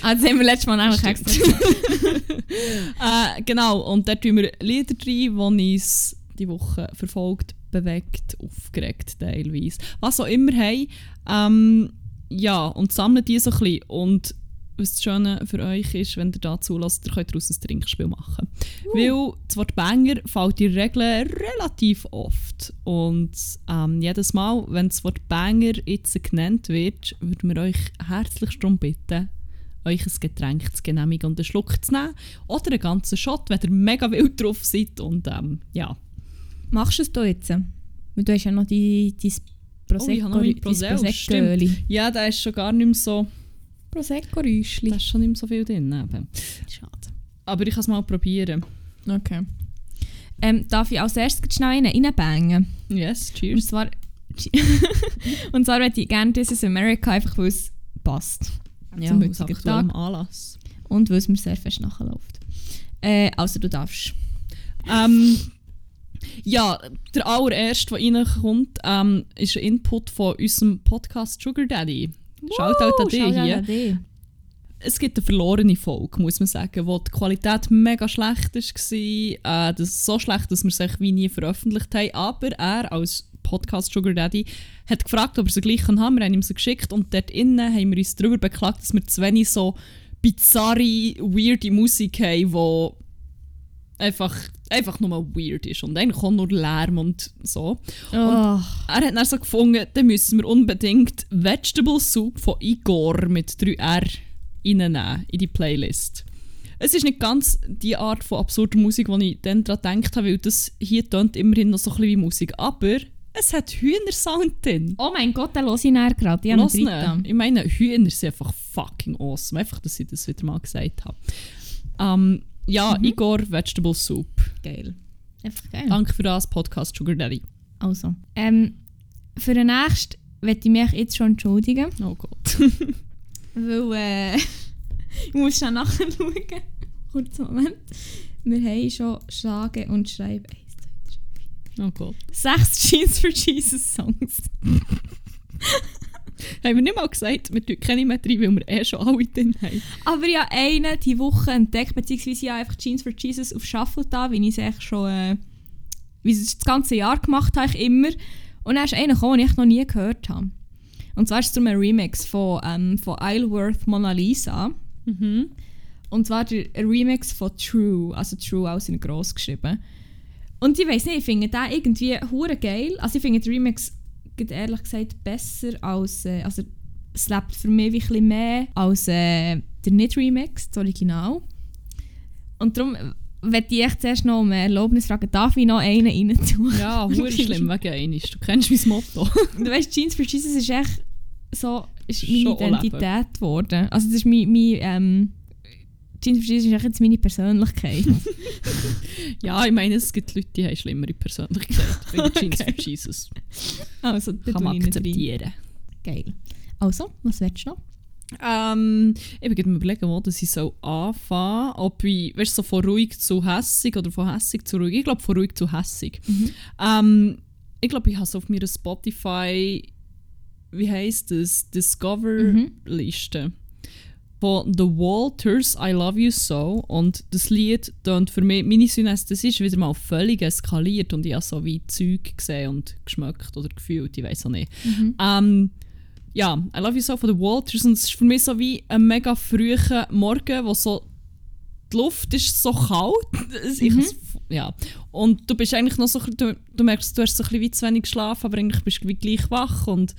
Ah, das haben wir letztes Mal nämlich extra. äh, genau, und dort tun wir Lieder rein, die uns die Woche verfolgt, bewegt, aufgeregt teilweise. Was auch immer haben. Ähm, ja, und sammeln die so ein bisschen. Und was das Schöne für euch ist, wenn ihr da zulässt, ihr könnt daraus ein Trinkspiel machen. Uh. Weil das Wort Banger fällt in der Regel relativ oft. Und ähm, jedes Mal, wenn das Wort Banger jetzt genannt wird, würden wir euch herzlichst darum bitten, euch ein Getränk zu genehmigen und einen Schluck zu nehmen. Oder einen ganzen Shot, wenn ihr mega wild drauf seid. Und ähm, ja. Machst du es da jetzt? Weil du hast ja noch dein Prosecco. Oh, ich Prosecco, Prosecco. Ja, der ist schon gar nicht mehr so... Prosecco-Räuschli. Da ist schon nicht mehr so viel drin. Eben. Schade. Aber ich kann es mal probieren. Okay. Ähm, darf ich als erstes schnell reinbangen? Yes, cheers. Und zwar, und zwar möchte ich gerne dieses America, einfach weil es passt. Ja, zum heutigen Tag. Anlass. Und weil es mir sehr fest nachläuft. Äh, also du darfst. Ähm, ja, der allererste, der reinkommt, ähm, ist ein Input von unserem Podcast «Sugar Daddy». Shoutout an dich hier. Es gibt eine verlorene Folge, muss man sagen, wo die Qualität mega schlecht war. Äh, das ist so schlecht, dass wir es eigentlich wie nie veröffentlicht haben. Aber er als Podcast Sugar Daddy hat gefragt, ob er sie gleich haben kann. Wir haben ihm sie geschickt und dort innen haben wir uns darüber beklagt, dass wir zu wenig so bizarre, weirde Musik haben, die einfach, einfach nur weird ist. Und eigentlich kommt nur Lärm und so. Oh. Und er hat dann so gefunden, dann müssen wir unbedingt Vegetable Soup von Igorrr mit drei R reinnehmen in die Playlist. Es ist nicht ganz die Art von absurder Musik, die ich dann daran gedacht habe, weil das hier tönt immerhin noch so ein bisschen wie Musik. Aber es hat Hühnersound drin. Oh mein Gott, den höre ich dann gerade. Ich, Los, ich meine, Hühner sind einfach fucking awesome. Einfach, dass ich das wieder mal gesagt habe. Ähm, Ja, mhm. Igorrr Vegetable Soup. Geil. Einfach geil. Danke für das Podcast Sugar Daddy. Also. Ähm, für den nächsten möchte ich mich jetzt schon entschuldigen. Oh Gott. Weil, äh, ich muss schon nachher schauen. Kurzen Moment. Wir haben schon Schage und Schreibe eins, zwei, drei, vier. Oh Gott. Sechs Jeans for Jesus Songs. Haben wir nicht mal gesagt, wir tun keine mehr rein, weil wir eh schon alle drin haben. Aber ich habe eine diese Woche entdeckt, beziehungsweise ich habe einfach Jeans for Jesus auf Shuffle da, wie ich es schon äh, wie das ganze Jahr gemacht habe, ich immer. Und dann ist einer gekommen, den ich noch nie gehört habe. Und zwar ist es ein Remix von, ähm, von Isleworth Mona Lisa. Mhm. Und zwar der Remix von True, also True auch in gross geschrieben. Und ich weiss nicht, ich finde den irgendwie hure geil. Also ich finde den Remix ehrlich gesagt besser als, äh, also es lebt für mich ein bisschen mehr als äh, der Nicht-Remix, das Original. Und darum möchte ich echt zuerst noch um Erlaubnis fragen, darf ich noch einen rein tun? Ja, verdammt schlimm, wegen einem. Du kennst mein Motto. Du weißt, Jeans for Jesus ist echt so, ist meine Schon Identität geworden. Also das ist mein, mein ähm, Jeans for Jesus ist jetzt meine Persönlichkeit. Ja, ich meine, es gibt Leute, die haben schlimmere Persönlichkeit. Wegen Jeans for Jesus. Also, das kann man akzeptieren. Geil. Also, was willst du noch? Ähm, ich bin gerade am überlegen, wo ich so anfangen soll. Ob ich, weißt du, so von ruhig zu hässig oder von hässig zu ruhig. Ich glaube, von ruhig zu hässig. Mhm. Ähm, ich glaube, ich habe es auf meiner Spotify, wie heisst das, Discover-Liste. Mhm. Von The Walters, I Love You So. Und das Lied tönt für mich, meine Synästhesie, das ist wieder mal völlig eskaliert. Und ich habe so wie Zeug gesehen und geschmeckt oder gefühlt, ich weiss auch nicht. Mhm. Ähm, ja, I Love You So von The Walters. Und es ist für mich so wie ein mega früher Morgen, wo so die Luft ist so kalt. Ich, mhm. ja. Und du bist eigentlich noch so, du, du merkst, du hast so ein bisschen zu wenig geschlafen, aber eigentlich bist du wie gleich wach. Und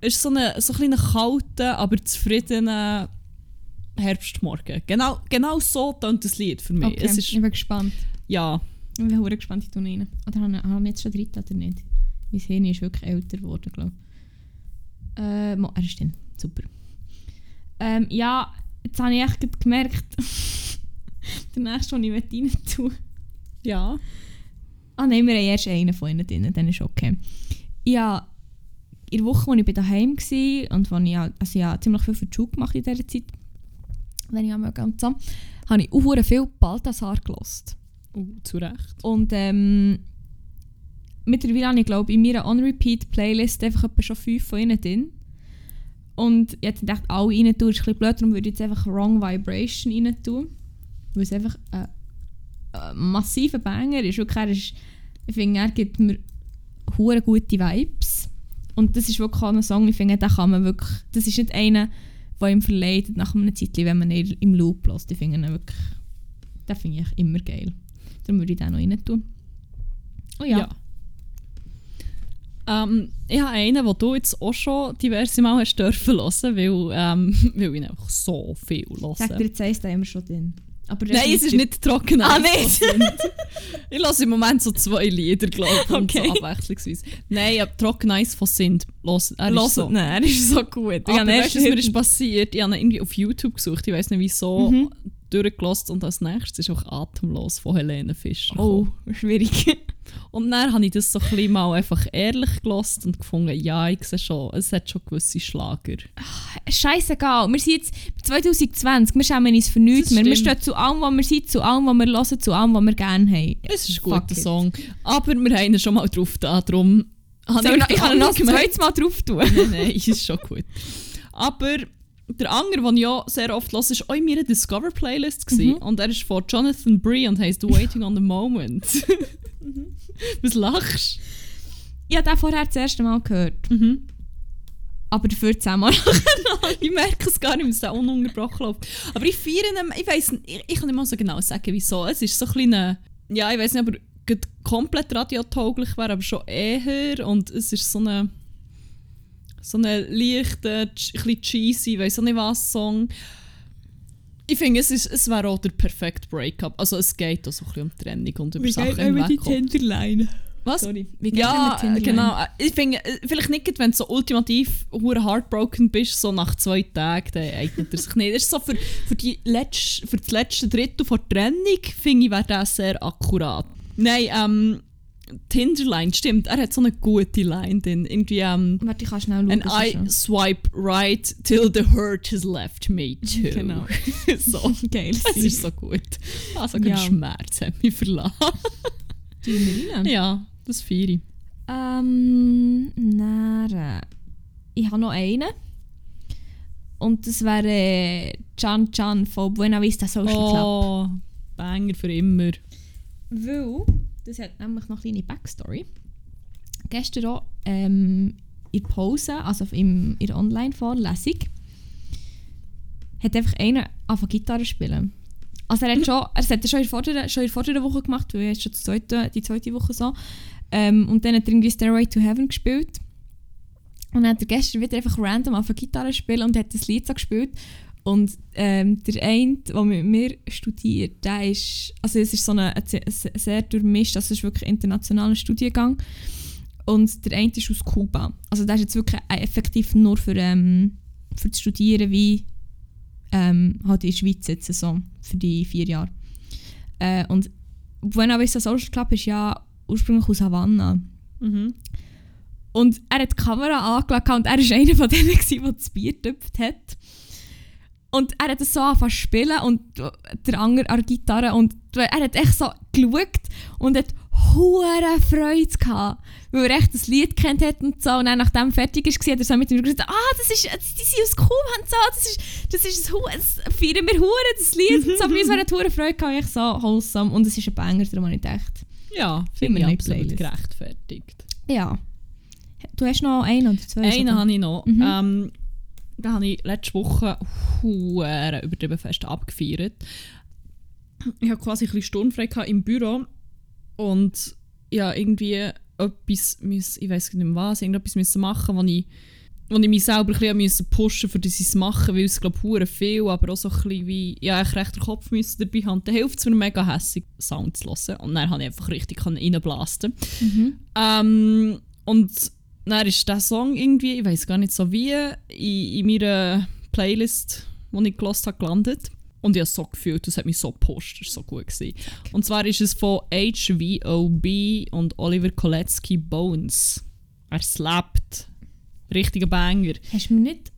es ist so, eine, so ein kalter, aber zufriedener Herbstmorgen. Genau, genau so tönt das Lied für mich. Okay, es ist, ich bin gespannt. Ja. Ich bin sehr gespannt, ich tue rein. Oder haben wir jetzt schon dritte oder nicht? Mein Hirn ist wirklich älter geworden, glaube ich. Äh, mo, er ist dann. Super. Ähm, ja, jetzt habe ich echt gemerkt, der nächste, den ich rein tue. Ja. Ah nein, wir haben erst einen von ihnen drin, dann ist okay. Ja. In der Woche, als ich daheim war und wo ich, also ich habe ziemlich viel für die Schule gemacht in dieser Zeit, wenn ich einmal ganz zusammen, habe ich auch viel Balthasar gehört. Oh, zu Recht. Und ähm, mittlerweile habe ich, glaube ich, in meiner On-Repeat-Playlist einfach etwa schon fünf von ihnen drin. Und jetzt dachte ich, alle rein tun, ist ein bisschen blöd, darum würde ich jetzt einfach Wrong Vibration rein tun. Weil es einfach ein, ein massiver Banger ist. Wirklich, er ist, ich finde, er gibt mir hure gute Vibes. Und das ist wirklich ein Song, ich finde, den kann man wirklich, das ist nicht einer, der ihm verleitet nach einer Zeit, wenn man ihn im Loop lässt. Ich finde ihn wirklich, den finde ich immer geil. Darum würde ich den noch rein tun. Oh ja. ja. Ähm, ich habe einen, den du jetzt auch schon diverse Mal hast dürfen hören, weil, ähm, weil ich einfach so viel höre. Sag dir, jetzt heisst der immer schon drin. Aber nein, es ist nicht trocken. Ah, nicht? Ich lasse im Moment so zwei Lieder, glaube ich, okay. Und so abwechslungsweise. Nein, ich habe Trocken Eis von Sint. Los, er Los, ist so. Nein, er ist so gut. Aber weißt du, was mir ist passiert? Ich habe ihn irgendwie auf YouTube gesucht. Ich weiß nicht, wieso. Mhm. Durchgelassen. Und als nächstes ist auch Atemlos von Helene Fischer. Oh, schwierig. Und dann habe ich das so ein bisschen mal einfach ehrlich gelassen und gefunden, ja, ich sehe schon, es hat schon gewisse Schlager. Scheißegal, wir sind jetzt zwanzig zwanzig, wir schämen uns für nichts mehr. Wir stehen zu allem, was wir sind, zu allem, was wir hören, zu allem, was wir gerne haben. Es ist ein guter Song. Aber wir haben ihn schon mal drauf da, darum... Ich kann ihn noch ein zweites Mal drauf tun. Nein, nein, ist schon gut. Aber... Der andere, den ich auch sehr oft höre, war auch in meiner Discover-Playlist. Mhm. Und er ist von Jonathan Bree und heisst «Waiting on the Moment». Mhm. Was lachst du? Ich habe den vorher das erste Mal gehört. Mhm. Aber dafür zehnmal Ich merke es gar nicht, dass der ununterbrochen läuft. Aber ich feiere ihn, ich weiss nicht, ich, ich kann nicht mal so genau sagen, wieso. Es ist so ein kleiner, ja, ich weiss nicht, aber komplett radiotauglich wäre, aber schon eher. Und es ist so eine... So einen leichten, etwas cheesy, weiss auch nicht was, Song. Ich finde, es, es wäre auch der perfekte Breakup. Also es geht auch so ein bisschen um Trennung und über Sachen hinweg. Wie geht über die Tenderline? Was? Sorry. Wie geht ja, genau. Ich finde, vielleicht nicht, wenn du so ultimativ heartbroken bist, so nach zwei Tagen, dann eignet er sich nicht. Das ist so für, für, die letzte, für das letzte Drittel von Trennung, finde ich, wäre das sehr akkurat. Nein, ähm... Tinderline, stimmt, er hat so eine gute Line drin. Irgendwie, ähm, warte, ich kann schnell schauen. And I schon. Swipe right till the hurt has left me too. Genau. So. Geil. Das ist so gut. Also kein ja. Schmerz hat mich verlassen. Die Marina? Ja, das feiere ich. Ähm, Nara. Ich habe noch einen. Und das wäre Chan Chan von Buena Vista Social oh, Club. Oh, Banger für immer. Weil... Das hat nämlich noch eine kleine Backstory. Gestern auch ähm, in der Pause, also im, in der Online-Vorlesung, hat einfach einer angefangen Gitarre spielen. Also er hat schon, er hat das schon in der vorderen, schon in der vorderen Woche gemacht, weil er schon die zweite, die zweite Woche so. Ähm, und dann hat er irgendwie Stairway to Heaven gespielt. Und dann hat er gestern wieder einfach random angefangen Gitarre spielen und hat das Lied so gespielt. Und ähm, der eine, der mit mir studiert, der ist, also es ist so eine, eine, eine sehr durchmischt, also es ist wirklich ein internationaler Studiengang. Und der eine ist aus Kuba. Also der ist jetzt wirklich effektiv nur für, ähm, für das Studieren wie ähm, halt in der Schweiz jetzt so, für die vier Jahre. Äh, und Buena Vista Social Club ist ja ursprünglich aus Havanna. Mhm. Und er hat die Kamera angelegt und er war einer von denen, der das Bier getöpft hat. Und er hat das so angefangen zu spielen und der andere an der Gitarre. Und er hat echt so geschaut und hat hure Freude gehabt, weil er echt das Lied kennt hat und so. Und dann, nachdem er fertig war, hat er so mit ihm gesagt, «Ah, das ist, die sind aus Kuhmann, so, das ist, das ist ein Hure, das feiern wir hure, das Lied.» Und so, bei uns hat er hure Freude gehabt, echt so wholesome. Und es ist ein Banger, darum habe ich gedacht. Ja, finde ich absolut gerechtfertigt. Ja. Du hast noch einen oder zwei? Einen habe ich noch. Mhm. Ähm, da habe ich letzte Woche huere übertrieben fest abgefeiert. Ich hatte quasi ein bisschen sturmfrei im Büro und ja, irgendwie etwas, ich weiß nicht mehr was, irgendetwas machen, wo ich, wo ich mich selber ein bisschen pushen musste, für das ich es machen, weil es glaube ich hure viel, aber auch so ein bisschen wie, ja, ich recht den Kopf müssen dabei haben. Dann hilft es mir mega hässig, Sound zu hören und dann habe ich einfach richtig reinblasten. Mhm. Ähm, und dann ist dieser Song irgendwie, ich weiß gar nicht so wie, in, in meiner Playlist, die ich gehört habe, gelandet. Und ich habe es so gefühlt, das hat mich so gepostet, das war so gut gewesen. Und zwar ist es von H V O B und Oliver Kolecki, «Bones». Er slappt. Richtiger Banger. Hast du mir nicht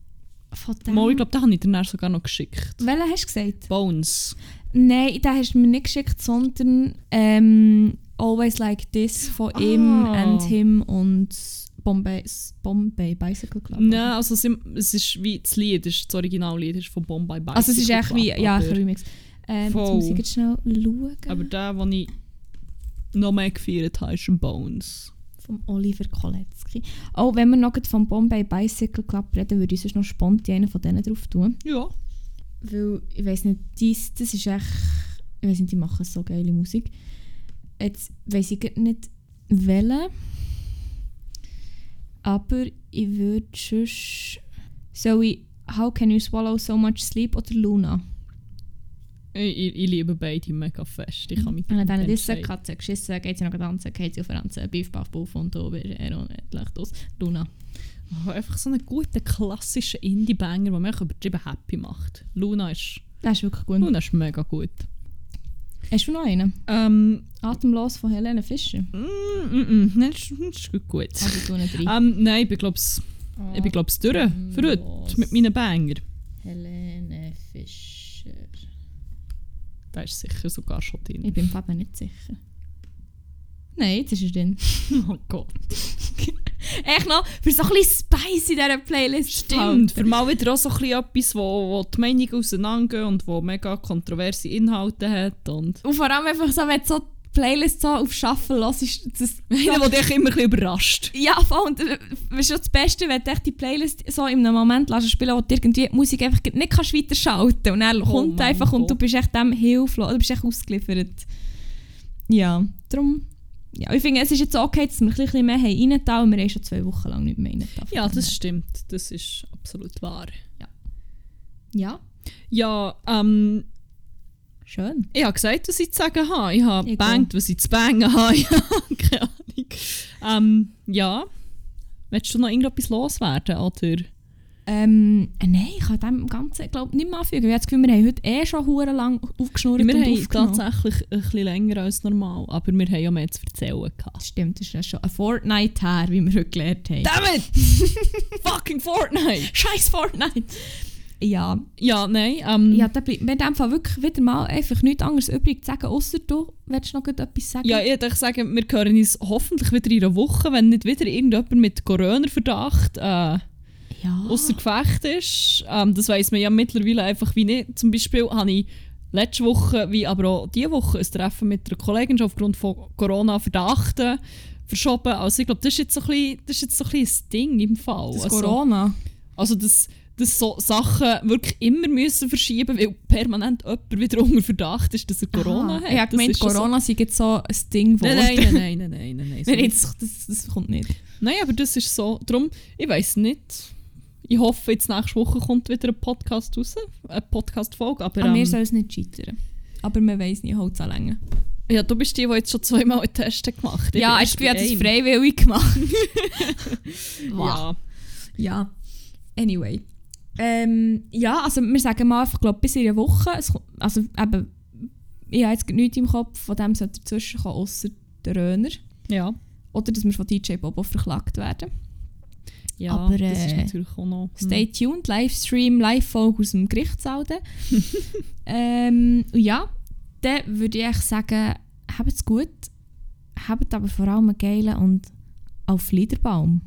von dem... Mal, ich glaube, den habe ich dir dann sogar noch geschickt. Welchen hast du gesagt? «Bones». Nein, den hast du mir nicht geschickt, sondern ähm, «Always Like This» von ah. ihm and him und... Bombay, Bombay Bicycle Club. Nein, also es, es ist wie das Lied, das, das Originallied ist von Bombay Bicycle Club. Also es ist echt wie, ja, ein Remix. Ähm, jetzt muss ich jetzt schnell schauen. Aber der, den ich noch mehr gefeiert habe, ist «Bones». Vom Oliver Kolecki. Oh, wenn wir noch vom Bombay Bicycle Club reden, würde ich sonst noch spontan einen von denen drauf tun. Ja. Weil, ich weiss nicht, dies, das ist echt, ich weiss nicht, die machen so geile Musik. Jetzt weiss ich nicht, welche. Aber ich würde sonst... So wie «How Can You Swallow So Much Sleep» oder «Luna». Ich, ich, ich liebe beide mega fest. Ich kann mich nicht entscheiden. Und dann Katze geschissen, geht sie noch tanzen, geht sie auf Ranzen, Biff, Baff, Buff und oben er und leicht aus. «Luna». Oh, einfach so einen guten, klassischen Indie-Banger, der mich übertrieben happy macht. «Luna» ist... Das ist wirklich gut. «Luna» ist mega gut. Hast du noch einen? Ähm, «Atemlos» von Helene Fischer? Mm, mm, mm, das ist gut. gut. Also, ähm, nein, ich glaube es durch für heute mit meinen Banger. Helene Fischer. Da ist sicher sogar schon drin. Ich bin mir nicht sicher. Nein, jetzt ist er drin. Oh Gott. Echt noch für so ein bisschen Spice in dieser Playlist. Stimmt, für mal wieder auch so ein bisschen etwas, wo, wo die Meinungen auseinandergehen und wo mega kontroverse Inhalte hat. Und, und vor allem einfach so, wenn du so die Playlist so auf Shuffle hörst, ist das... Einer, der dich immer ein bisschen überrascht. Ja, voll. Und äh, ist das Beste, wenn du die Playlist so in einem Moment lässt, spielen, wo du irgendwie die Musik einfach nicht kannst weiterschalten. Und er oh kommt einfach Gott. Und du bist echt dem hilflos, du bist echt ausgeliefert. Ja, darum... Ja, ich finde, es ist jetzt okay, dass wir ein bisschen mehr reingetan haben. Wir haben schon zwei Wochen lang nicht mehr reingetan. Ja, das stimmt. Das ist absolut wahr. Ja. Ja? Ja, ähm... Schön. Ich habe gesagt, was ich zu sagen habe. Ich habe ja, gebangt, was ich zu bangen habe. Keine Ahnung. Ähm, ja. Willst du noch irgendetwas loswerden, oder? Ähm, nein, ich kann dem Ganzen glaub, nicht mehr anfügen. Ich habe das Gefühl, wir haben heute eh schon verdammt lang aufgeschnurrt und aufgenommen. Wir haben tatsächlich ein bisschen länger als normal, aber wir haben ja mehr zu erzählen gehabt. Stimmt, das ist ja schon ein Fortnite her, wie wir heute gelernt haben. Dammit! Fucking Fortnite! Scheiß Fortnite! Ja. Ja, nein. Ähm, ja, da bleibt mir in dem Fall wirklich wieder mal einfach nichts anderes übrig zu sagen, außer du willst noch etwas sagen. Ja, ich würde sagen, wir hören uns hoffentlich wieder in einer Woche, wenn nicht wieder irgendjemand mit Corona-Verdacht... Äh, Ja. Ausser Gefecht ist. Ähm, das weiss man ja mittlerweile einfach wie nicht. Zum Beispiel habe ich letzte Woche, wie aber auch diese Woche, ein Treffen mit einer Kollegin schon aufgrund von Corona-Verdachten verschoben. Also ich glaube, das ist jetzt so ein bisschen, das ist jetzt so ein bisschen ein Ding im Fall. Das also, Corona? Also dass das so Sachen wirklich immer müssen verschieben, weil permanent jemand wieder unter Verdacht ist, dass er Corona Aha. hat. Ich habe gemeint, Corona so sei jetzt so ein Ding geworden. Nein, nein, nein, nein, nein, nein, nein, so nein das, das, das kommt nicht. Nein, aber das ist so. Darum, ich weiss nicht. Ich hoffe, jetzt nächste Woche kommt wieder ein Podcast raus, eine Podcast-Folge. Aber, aber ähm, wir sollen es nicht scheitern. Aber man weiss nicht, halt es anlängen. Ja, du bist die, die jetzt schon zweimal einen Test gemacht hat. Ja, ich hat es freiwillig gemacht. Wow. Ja. Ja. Anyway. Ähm, ja, also wir sagen mal einfach, glaube bis in einer Woche. Es kommt, also eben, ich habe jetzt nichts im Kopf, von dem sollte dazwischen kommen, ausser der Röner. Ja. Oder dass wir von D J Bobo verklagt werden. Ja, aber, äh, das ist natürlich auch noch... Hm. Stay tuned, Livestream, Live-Folge aus dem Gerichtssaal. ähm, ja, dann würde ich sagen, habt's gut, habt aber vor allem einen geilen und auf Liederbaum.